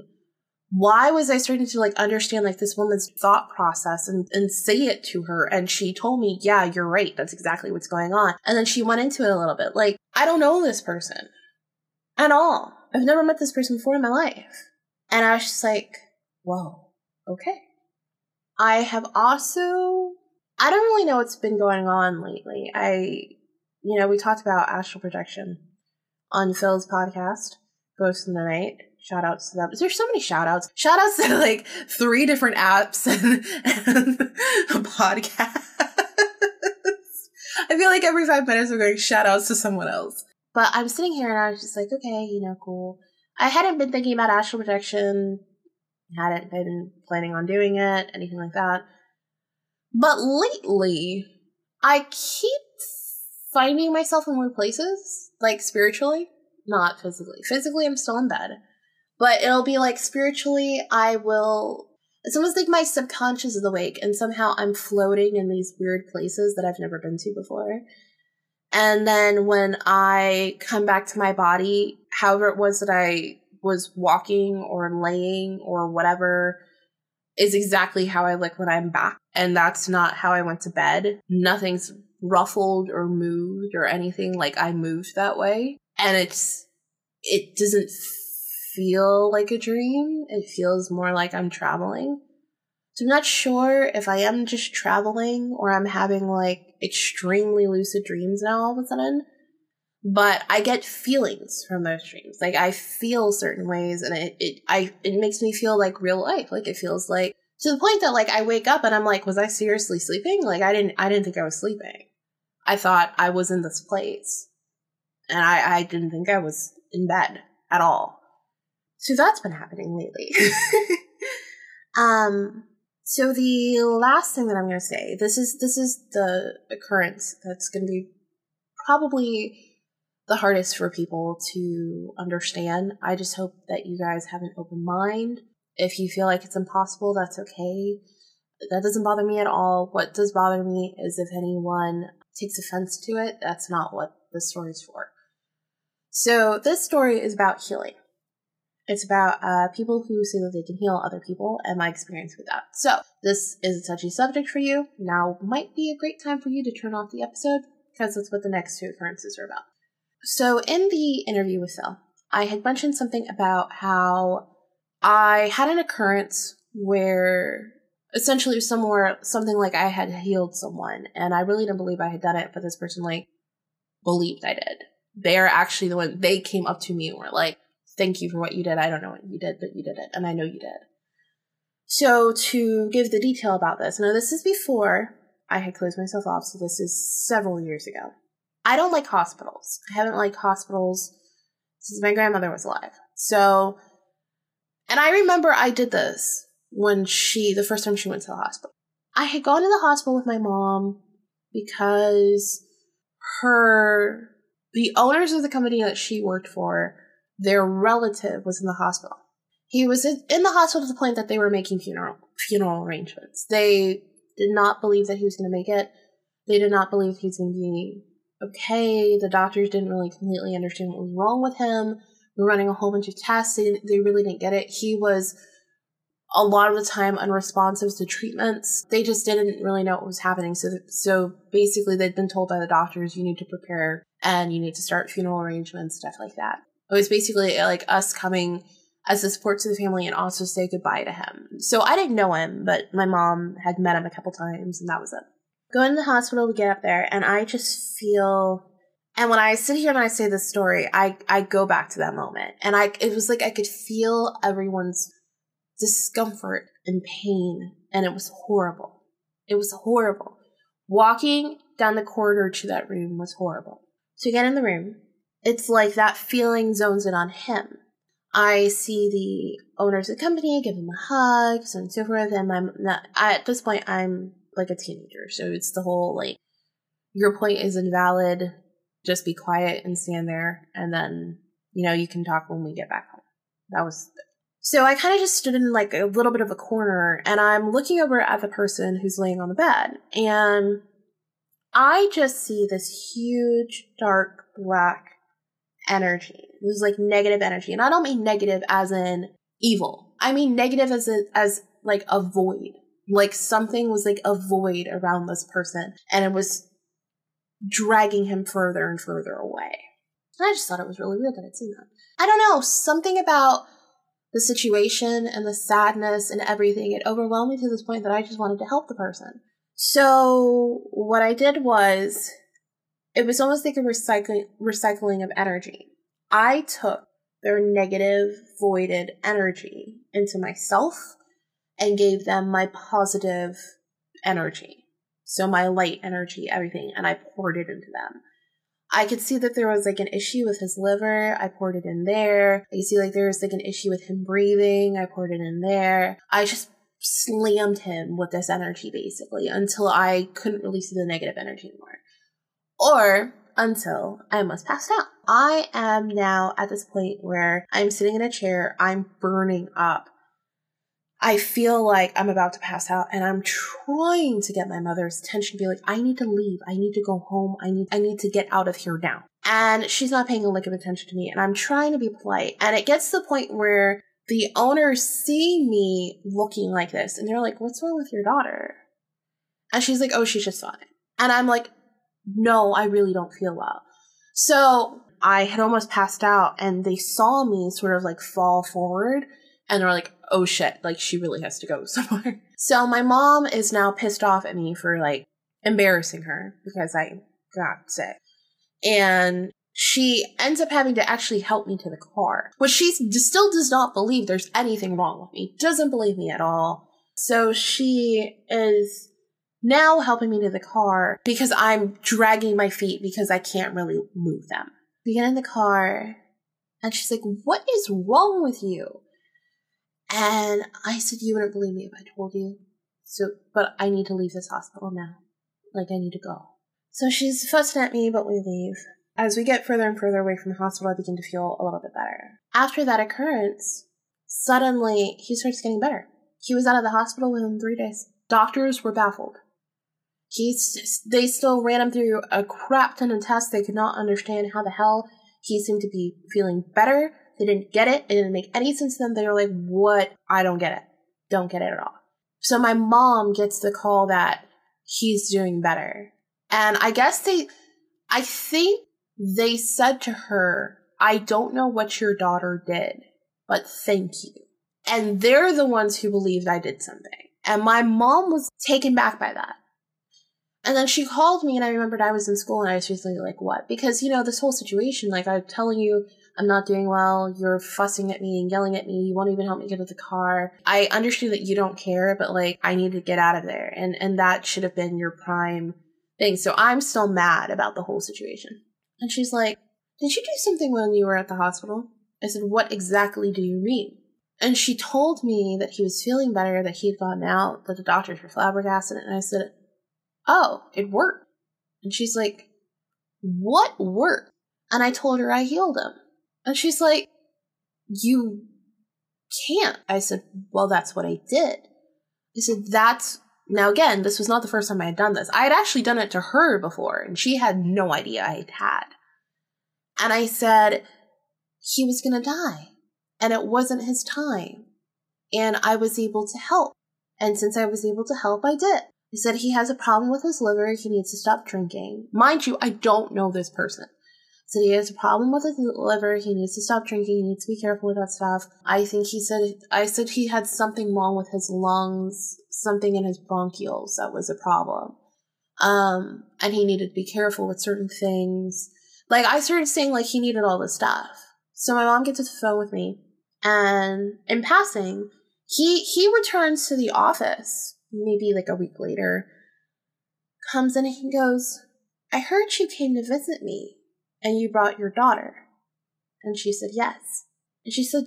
Why was I starting to, like, understand, like, this woman's thought process and say it to her? And she told me, yeah, you're right. That's exactly what's going on. And then she went into it a little bit. Like, I don't know this person at all. I've never met this person before in my life. And I was just like, whoa, okay. I have also, I don't really know what's been going on lately. You know, we talked about astral projection on Phil's podcast, Ghost in the Night. Shout outs to them. There's so many shout outs. Shout outs to like 3 different apps and a podcast. I feel like every 5 minutes we're going shout outs to someone else. But I'm sitting here and I was just like, okay, you know, cool. I hadn't been thinking about astral projection. Hadn't been planning on doing it, anything like that. But lately, I keep finding myself in weird places, like spiritually, not physically. Physically, I'm still in bed. But it'll be like spiritually, it's almost like my subconscious is awake and somehow I'm floating in these weird places that I've never been to before. And then when I come back to my body, however it was that I was walking or laying or whatever is exactly how I look when I'm back. And that's not how I went to bed. Nothing's ruffled or moved or anything, like I moved that way. And it doesn't feel like a dream. It feels more like I'm traveling. So I'm not sure if I am just traveling or I'm having like extremely lucid dreams now all of a sudden. But I get feelings from those dreams. Like I feel certain ways and it makes me feel like real life. Like it feels like, to the point that like I wake up and I'm like, was I seriously sleeping? Like I didn't think I was sleeping. I thought I was in this place. And I didn't think I was in bed at all. So that's been happening lately. So the last thing that I'm going to say, this is the occurrence that's going to be probably the hardest for people to understand. I just hope that you guys have an open mind. If you feel like it's impossible, that's okay. That doesn't bother me at all. What does bother me is if anyone takes offense to it. That's not what this story is for. So this story is about healing. It's about people who say that they can heal other people and my experience with that. So this is a touchy subject for you. Now might be a great time for you to turn off the episode because that's what the next 2 occurrences are about. So in the interview with Phil, I had mentioned something about how I had an occurrence where essentially something like I had healed someone, and I really didn't believe I had done it, but this person like believed I did. They're actually the one, they came up to me and were like, thank you for what you did. I don't know what you did, but you did it, and I know you did. So to give the detail about this, now this is before I had closed myself off, so this is several years ago. I don't like hospitals. I haven't liked hospitals since my grandmother was alive. So, and I remember I did this when the first time she went to the hospital. I had gone to the hospital with my mom because the owners of the company that she worked for, their relative was in the hospital. He was in the hospital to the point that they were making funeral arrangements. They did not believe that he was going to make it. They did not believe he was going to be okay. The doctors didn't really completely understand what was wrong with him. We were running a whole bunch of tests. They really didn't get it. He was a lot of the time unresponsive to treatments. They just didn't really know what was happening. So basically they'd been told by the doctors, you need to prepare and you need to start funeral arrangements, stuff like that. It was basically like us coming as a support to the family and also say goodbye to him. So I didn't know him, but my mom had met him a couple times and that was it. Go into the hospital, we get up there, and I just feel, and when I sit here and I say this story, I go back to that moment. And it was like I could feel everyone's discomfort and pain, and it was horrible. It was horrible. Walking down the corridor to that room was horrible. So you get in the room, it's like that feeling zones in on him. I see the owners of the company, give him a hug, so on and so forth, and at this point, like a teenager. So it's the whole, like, your point is invalid. Just be quiet and stand there. And then, you know, you can talk when we get back home. That was it. So I kind of just stood in like a little bit of a corner, and I'm looking over at the person who's laying on the bed, and I just see this huge, dark, black energy. It was like negative energy. And I don't mean negative as in evil. I mean negative as like a void. Like something was like a void around this person, and it was dragging him further and further away. And I just thought it was really weird that I'd seen that. I don't know, something about the situation and the sadness and everything, it overwhelmed me to this point that I just wanted to help the person. So what I did was, it was almost like a recycling of energy. I took their negative, voided energy into myself and gave them my positive energy. So my light energy, everything, and I poured it into them. I could see that there was like an issue with his liver. I poured it in there. I could see like there was like an issue with him breathing. I poured it in there. I just slammed him with this energy basically until I couldn't release the negative energy anymore. Or until I almost passed out. I am now at this point where I'm sitting in a chair. I'm burning up. I feel like I'm about to pass out, and I'm trying to get my mother's attention, be like, I need to leave. I need to go home. I need to get out of here now. And she's not paying a lick of attention to me, and I'm trying to be polite. And it gets to the point where the owners see me looking like this, and they're like, what's wrong with your daughter? And she's like, oh, she's just fine. And I'm like, no, I really don't feel well. So I had almost passed out, and they saw me sort of like fall forward, and they were like, oh shit, like she really has to go somewhere. So my mom is now pissed off at me for like embarrassing her because I got sick. And she ends up having to actually help me to the car, which she still does not believe there's anything wrong with me. Doesn't believe me at all. So she is now helping me to the car because I'm dragging my feet because I can't really move them. We get in the car and she's like, what is wrong with you? And I said, you wouldn't believe me if I told you. So, but I need to leave this hospital now. Like, I need to go. So she's fussing at me, but we leave. As we get further and further away from the hospital, I begin to feel a little bit better. After that occurrence, suddenly he starts getting better. He was out of the hospital within 3 days. Doctors were baffled. They still ran him through a crap ton of tests. They could not understand how the hell he seemed to be feeling better. They didn't get it. It didn't make any sense to them. They were like, what? I don't get it. Don't get it at all. So my mom gets the call that he's doing better. And I guess I think they said to her, I don't know what your daughter did, but thank you. And they're the ones who believed I did something. And my mom was taken back by that. And then she called me, and I remembered I was in school, and I was seriously like, what? Because, you know, this whole situation, like I'm telling you, I'm not doing well. You're fussing at me and yelling at me. You won't even help me get out of the car. I understand that you don't care, but like, I need to get out of there. And that should have been your prime thing. So I'm still mad about the whole situation. And she's like, did you do something when you were at the hospital? I said, what exactly do you mean? And she told me that he was feeling better, that he had gotten out, that the doctors were flabbergasted. And I said, oh, it worked. And she's like, what worked? And I told her I healed him. And she's like, you can't. I said, well, that's what I did. I said, now again, this was not the first time I had done this. I had actually done it to her before, and she had no idea I had. And I said, he was going to die, and it wasn't his time. And I was able to help. And since I was able to help, I did. I said, he has a problem with his liver. He needs to stop drinking. Mind you, I don't know this person. So he has a problem with his liver. He needs to stop drinking. He needs to be careful with that stuff. I said he had something wrong with his lungs, something in his bronchioles that was a problem. And he needed to be careful with certain things. Like, I started saying, like, he needed all this stuff. So my mom gets to the phone with me. And in passing, he returns to the office, maybe like a week later, comes in and he goes, I heard you came to visit me. And you brought your daughter. And she said, yes. And she said,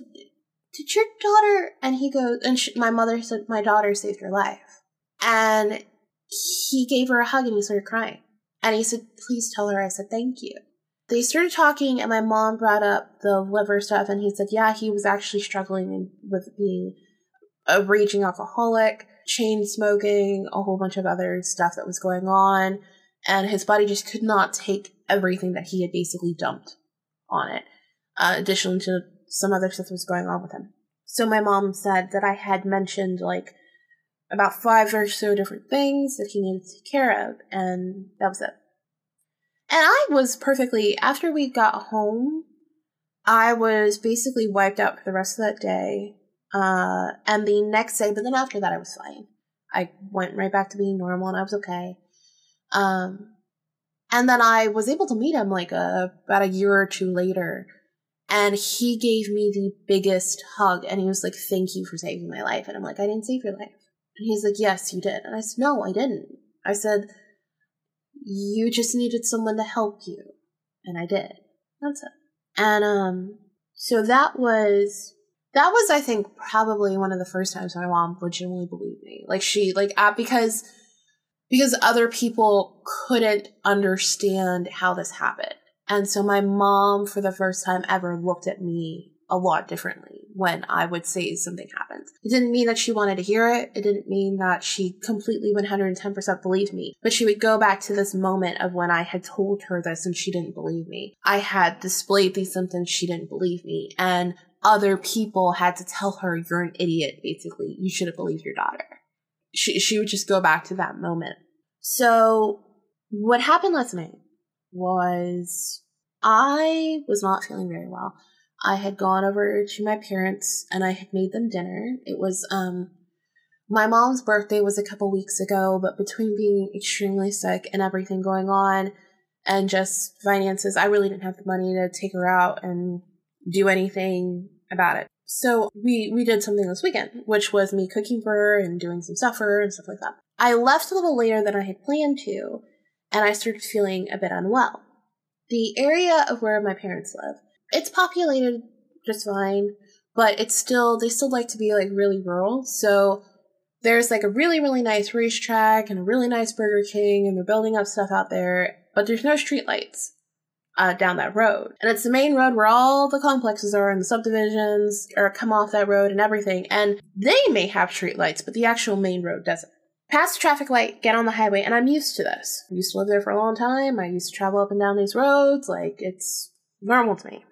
did your daughter, and he goes, and my mother said, my daughter saved her life. And he gave her a hug and he started crying. And he said, please tell her I said thank you. They started talking, and my mom brought up the liver stuff, and he said, yeah, he was actually struggling with being a raging alcoholic, chain smoking, a whole bunch of other stuff that was going on, and his body just could not take everything that he had basically dumped on it, additionally to some other stuff that was going on with him. So my mom said that I had mentioned, like, about 5 or so different things that he needed to take care of, and that was it. And I was perfectly, after we got home, I was basically wiped out for the rest of that day, and the next day, but then after that I was fine. I went right back to being normal and I was okay. And then I was able to meet him like about a year or two later, and he gave me the biggest hug, and he was like, thank you for saving my life. And I'm like, I didn't save your life. And he's like, yes, you did. And I said, no, I didn't. I said, you just needed someone to help you. And I did. That's it. And so that was, I think, probably one of the first times my mom legitimately believed me. Like, she, like, because other people couldn't understand how this happened. And so my mom, for the first time ever, looked at me a lot differently when I would say something happened. It didn't mean that she wanted to hear it. It didn't mean that she completely 110% believed me. But she would go back to this moment of when I had told her this and she didn't believe me. I had displayed these symptoms, she didn't believe me. And other people had to tell her, you're an idiot, basically. You should have believed your daughter. She would just go back to that moment. So what happened last night was I was not feeling very well. I had gone over to my parents and I had made them dinner. It was, my mom's birthday was a couple weeks ago, but between being extremely sick and everything going on and just finances, I really didn't have the money to take her out and do anything about it. So we did something this weekend, which was me cooking for her and doing some stuff for her and stuff like that. I left a little later than I had planned to, and I started feeling a bit unwell. The area of where my parents live, it's populated just fine, but it's still, they still like to be like really rural. So there's like a really, really nice racetrack and a really nice Burger King, and they're building up stuff out there, but there's no streetlights down that road. And it's the main road where all the complexes are and the subdivisions are come off that road and everything. And they may have streetlights, but the actual main road doesn't. Pass the traffic light, get on the highway, and I'm used to this. I used to live there for a long time. I used to travel up and down these roads. Like, it's normal to me.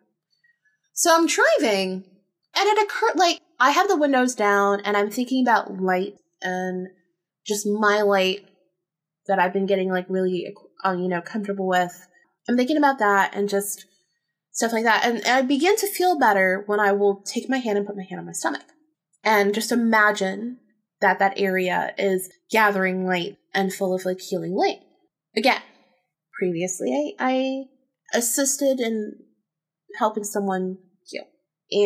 So I'm driving, and it occurred, like, I have the windows down, and I'm thinking about light and just my light that I've been getting, like, really, comfortable with. I'm thinking about that and just stuff like that. And I begin to feel better when I will take my hand and put my hand on my stomach and just imagine that area is gathering light and full of, like, healing light. Again, previously, I assisted in helping someone heal.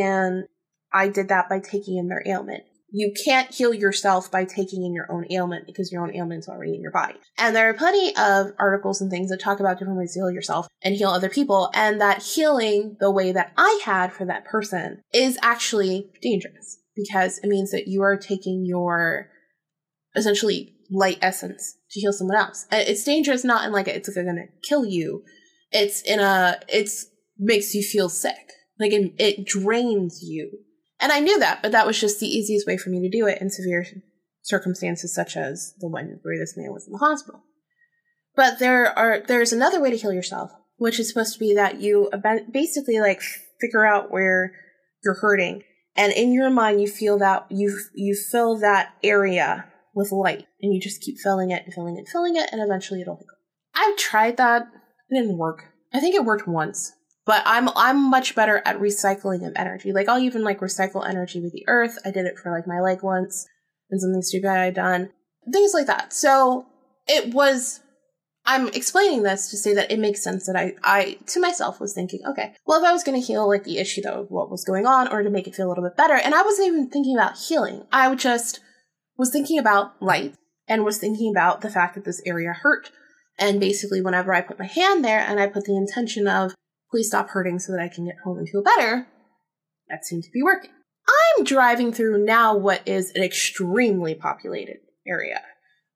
And I did that by taking in their ailment. You can't heal yourself by taking in your own ailment because your own ailment's already in your body. And there are plenty of articles and things that talk about different ways to heal yourself and heal other people, and that healing the way that I had for that person is actually dangerous because it means that you are taking your essentially light essence to heal someone else. It's dangerous not in like it's going to kill you. It's makes you feel sick. Like, it drains you. And I knew that, but that was just the easiest way for me to do it in severe circumstances such as the one where this man was in the hospital. But there's another way to heal yourself, which is supposed to be that you basically, like, figure out where you're hurting. And in your mind, you feel that you fill that area with light, and you just keep filling it and filling it and filling it, and eventually it'll heal. I've tried that. It didn't work. I think it worked once. But I'm much better at recycling of energy. Like, I'll even, like, recycle energy with the earth. I did it for, like, my leg once and something stupid I had done. Things like that. So I'm explaining this to say that it makes sense that I to myself was thinking, okay, well, if I was going to heal, like, the issue that what was going on or to make it feel a little bit better. And I wasn't even thinking about healing. I just was thinking about light and was thinking about the fact that this area hurt. And basically, whenever I put my hand there and I put the intention of, please stop hurting so that I can get home and feel better, that seemed to be working. I'm driving through now what is an extremely populated area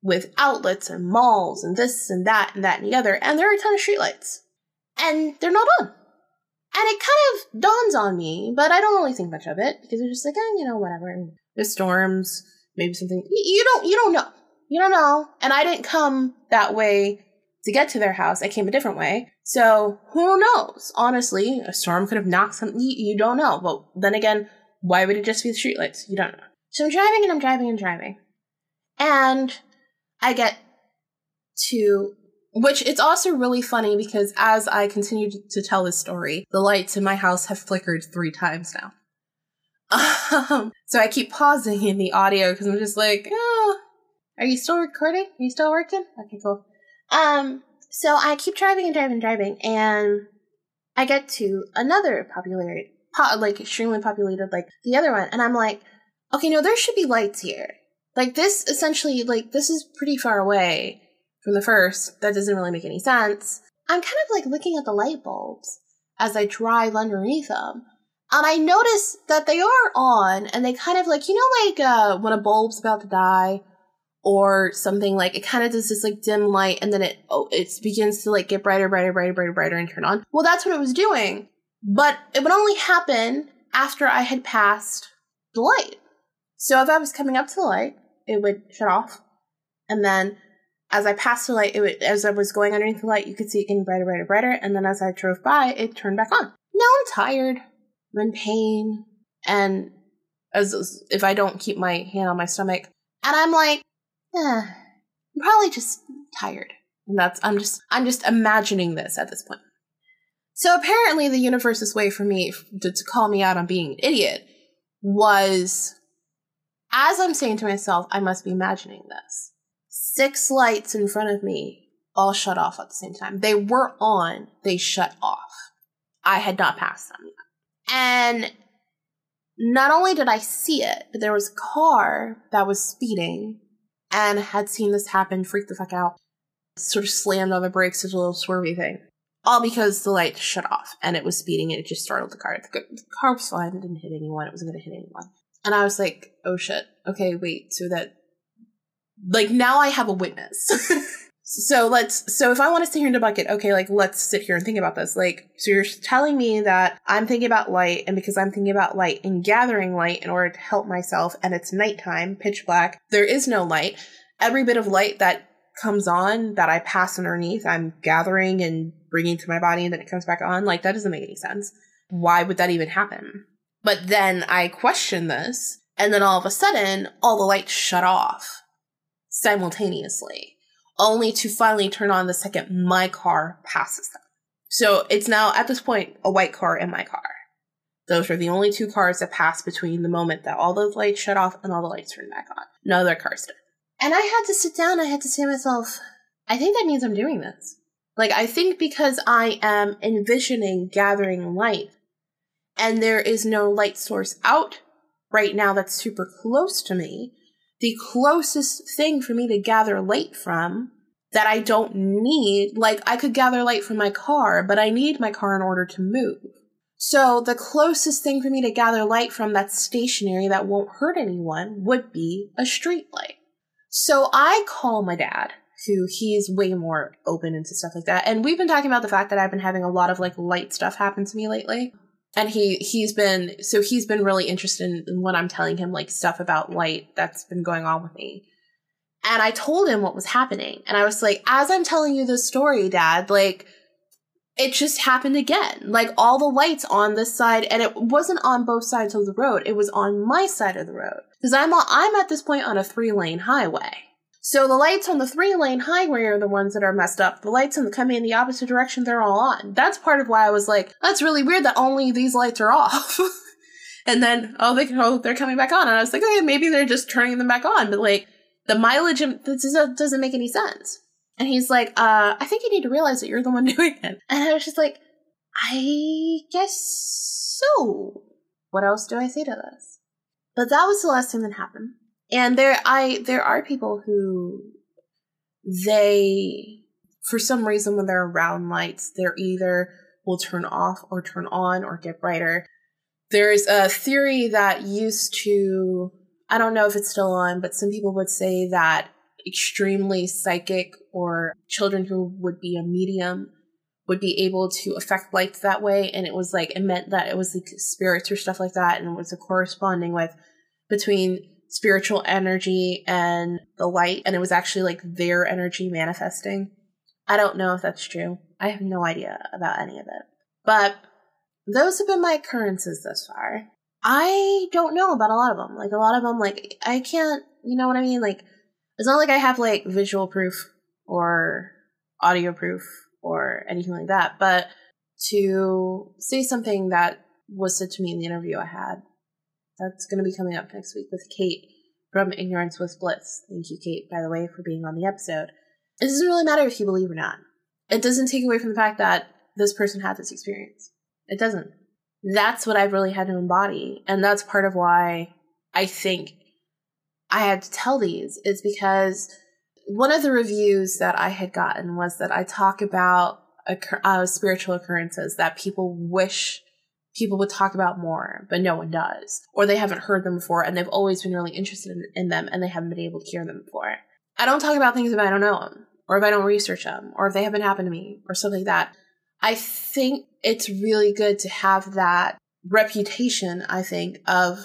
with outlets and malls and this and that and that and the other, and there are a ton of streetlights, and they're not on. And it kind of dawns on me, but I don't really think much of it because they're just like, eh, you know, whatever. And there's storms, maybe something. You don't know. And I didn't come that way to get to their house. I came a different way. So who knows? Honestly, a storm could have knocked something. You don't know. But then again, why would it just be the streetlights? You don't know. So I'm driving. And I get to, which it's also really funny because as I continue to tell this story, the lights in my house have flickered 3 times now. So I keep pausing in the audio because I'm just like, oh, are you still recording? Are you still working? Okay, cool. So I keep driving, and I get to another extremely populated, like the other one. And I'm like, okay, no, there should be lights here. Like this, essentially, like this is pretty far away from the first. That doesn't really make any sense. I'm kind of like looking at the light bulbs as I drive underneath them. And I notice that they are on, and they kind of like, you know, like when a bulb's about to die or something, like it kind of does this like dim light, and then it begins to like get brighter and turn on. Well, that's what it was doing. But it would only happen after I had passed the light. So if I was coming up to the light, it would shut off. And then as I passed the light, as I was going underneath the light, you could see it getting brighter. And then as I drove by, it turned back on. Now I'm tired. I'm in pain. And as if I don't keep my hand on my stomach. And I'm like, I'm probably just tired. And that's, I'm just imagining this at this point. So apparently the universe's way for me to call me out on being an idiot was, as I'm saying to myself, I must be imagining this. 6 lights in front of me all shut off at the same time. They were on, they shut off. I had not passed them yet. And not only did I see it, but there was a car that was speeding and had seen this happen, freaked the fuck out, sort of slammed on the brakes, did a little swervy thing. All because the light shut off and it was speeding and it just startled the car. The car was fine, it didn't hit anyone, it wasn't going to hit anyone. And I was like, oh shit, okay, wait, so that, like, now I have a witness. So if I want to sit here in the bucket, okay, like, let's sit here and think about this. Like, so you're telling me that I'm thinking about light, and because I'm thinking about light and gathering light in order to help myself, and it's nighttime, pitch black, there is no light. Every bit of light that comes on, that I pass underneath, I'm gathering and bringing to my body, and then it comes back on. Like, that doesn't make any sense. Why would that even happen? But then I questioned this, and then all of a sudden, all the lights shut off simultaneously, only to finally turn on the second my car passes them. So it's now, at this point, a white car and my car. Those were the only 2 cars that passed between the moment that all the lights shut off and all the lights turned back on. No other cars did. And I had to sit down, I had to say to myself, I think that means I'm doing this. Like, I think because I am envisioning gathering light, and there is no light source out right now that's super close to me. The closest thing for me to gather light from that I don't need, like I could gather light from my car, but I need my car in order to move. So the closest thing for me to gather light from that's stationary that won't hurt anyone would be a street light. So I call my dad, who he's way more open into stuff like that. And we've been talking about the fact that I've been having a lot of like light stuff happen to me lately. And he's been really interested in what I'm telling him, like stuff about light that's been going on with me. And I told him what was happening. And I was like, as I'm telling you this story, Dad, like it just happened again. Like all the lights on this side, and it wasn't on both sides of the road. It was on my side of the road because I'm at this point on a 3-lane highway. So the lights on the 3-lane highway are the ones that are messed up. The lights coming in the opposite direction, they're all on. That's part of why I was like, that's really weird that only these lights are off. And then, they're coming back on. And I was like, okay, maybe they're just turning them back on. But like, the mileage doesn't make any sense. And he's like, I think you need to realize that you're the one doing it. And I was just like, I guess so. What else do I say to this? But that was the last thing that happened. And there are people who, they, for some reason, when they're around lights, they're either will turn off or turn on or get brighter. There's a theory that used to, I don't know if it's still on, but some people would say that extremely psychic or children who would be a medium would be able to affect lights that way. And it was like, it meant that it was like spirits or stuff like that. And it was a corresponding with between spiritual energy and the light. And it was actually like their energy manifesting. I don't know if that's true. I have no idea about any of it. But those have been my occurrences thus far. I don't know about a lot of them. Like a lot of them, like I can't, you know what I mean? Like it's not like I have like visual proof or audio proof or anything like that. But to say something that was said to me in the interview I had, that's going to be coming up next week with Kate from Ignorance is Bliss. Thank you, Kate, by the way, for being on the episode. It doesn't really matter if you believe or not. It doesn't take away from the fact that this person had this experience. It doesn't. That's what I've really had to embody. And that's part of why I think I had to tell these is because one of the reviews that I had gotten was that I talk about spiritual occurrences that people wish people would talk about more, but no one does. Or they haven't heard them before and they've always been really interested in them and they haven't been able to hear them before. I don't talk about things if I don't know them or if I don't research them or if they haven't happened to me or something like that. I think it's really good to have that reputation, I think, of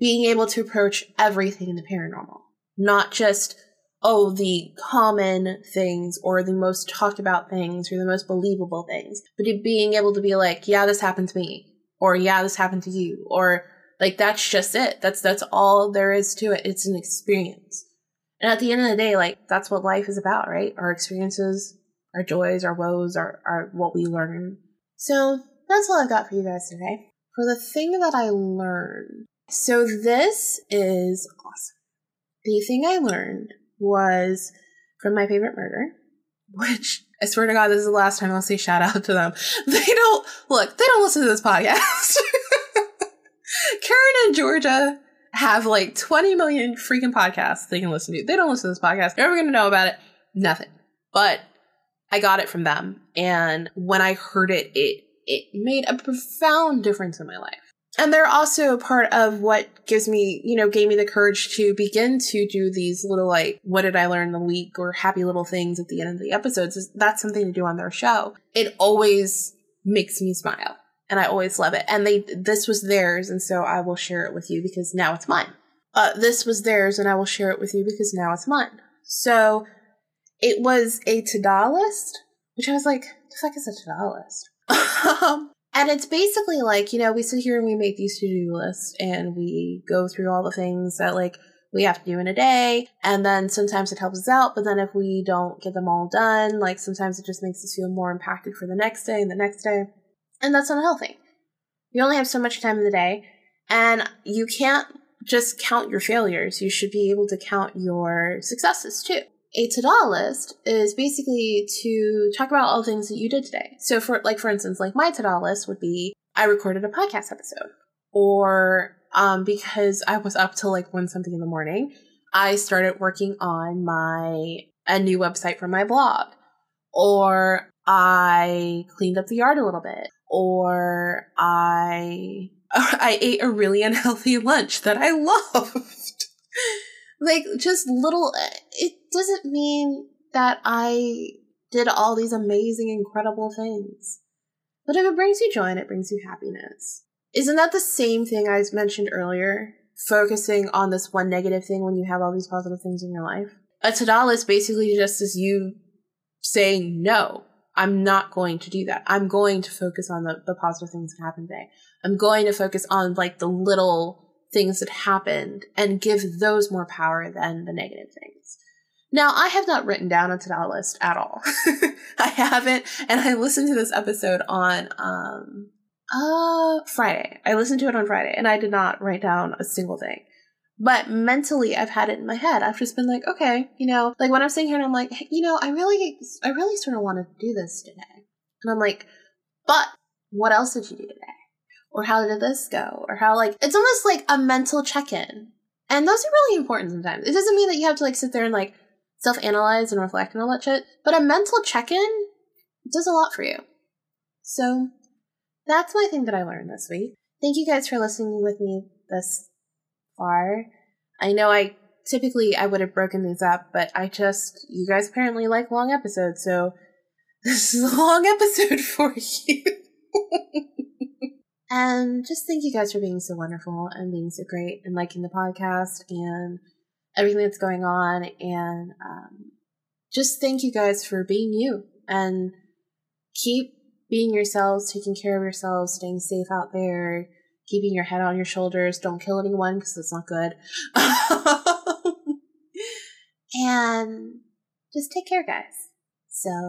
being able to approach everything in the paranormal, not just, oh, the common things or the most talked about things or the most believable things, but being able to be like, yeah, this happened to me or yeah, this happened to you or like, that's just it. That's all there is to it. It's an experience. And at the end of the day, like, that's what life is about, right? Our experiences, our joys, our woes are what we learn. So that's all I've got for you guys today. For the thing that I learned. So this is awesome. The thing I learned was from My Favorite Murder, which I swear to God, this is the last time I'll say shout out to them. They don't listen to this podcast. Karen and Georgia have like 20 million freaking podcasts they can listen to. They don't listen to this podcast. They're never going to know about it. Nothing. But I got it from them. And when I heard it, it made a profound difference in my life. And they're also part of what gives me, you know, gave me the courage to begin to do these little like, what did I learn the week or happy little things at the end of the episodes. That's something to do on their show. It always makes me smile. And I always love it. And this was theirs. And so I will share it with you because now it's mine. This was theirs. And I will share it with you because now it's mine. So it was a to-do list, which I was like, the fuck is a to-do list? And it's basically like, you know, we sit here and we make these to-do lists and we go through all the things that like we have to do in a day. And then sometimes it helps us out. But then if we don't get them all done, like sometimes it just makes us feel more impacted for the next day and the next day. And that's unhealthy. You only have so much time in the day. And you can't just count your failures. You should be able to count your successes too. A to-do list is basically to talk about all the things that you did today. So for instance, my to-do list would be I recorded a podcast episode. Or because I was up till like 1 something in the morning, I started working on a new website for my blog. Or I cleaned up the yard a little bit. Or I ate a really unhealthy lunch that I loved. Like, just little, it doesn't mean that I did all these amazing, incredible things. But if it brings you joy and it brings you happiness. Isn't that the same thing I mentioned earlier? Focusing on this one negative thing when you have all these positive things in your life? A to-do list basically just is you saying no. I'm not going to do that. I'm going to focus on the positive things that happened today. I'm going to focus on like the little things that happened and give those more power than the negative things. Now, I have not written down a to-do list at all. I haven't. And I listened to this episode on Friday. I listened to it on Friday and I did not write down a single thing. But mentally, I've had it in my head. I've just been like, okay, you know, like when I'm sitting here and I'm like, hey, you know, I really sort of want to do this today. And I'm like, but what else did you do today? Or how did this go? Or how like, it's almost like a mental check-in. And those are really important sometimes. It doesn't mean that you have to like sit there and like self-analyze and reflect and all that shit. But a mental check-in does a lot for you. So that's my thing that I learned this week. Thank you guys for listening with me this far. I know I Typically, I would have broken these up, but you guys apparently like long episodes, so this is a long episode for you. And just thank you guys for being so wonderful and being so great and liking the podcast and everything that's going on. And just thank you guys for being you, and keep being yourselves, taking care of yourselves, staying safe out there, keeping your head on your shoulders. Don't kill anyone because that's not good. And just take care, guys. So.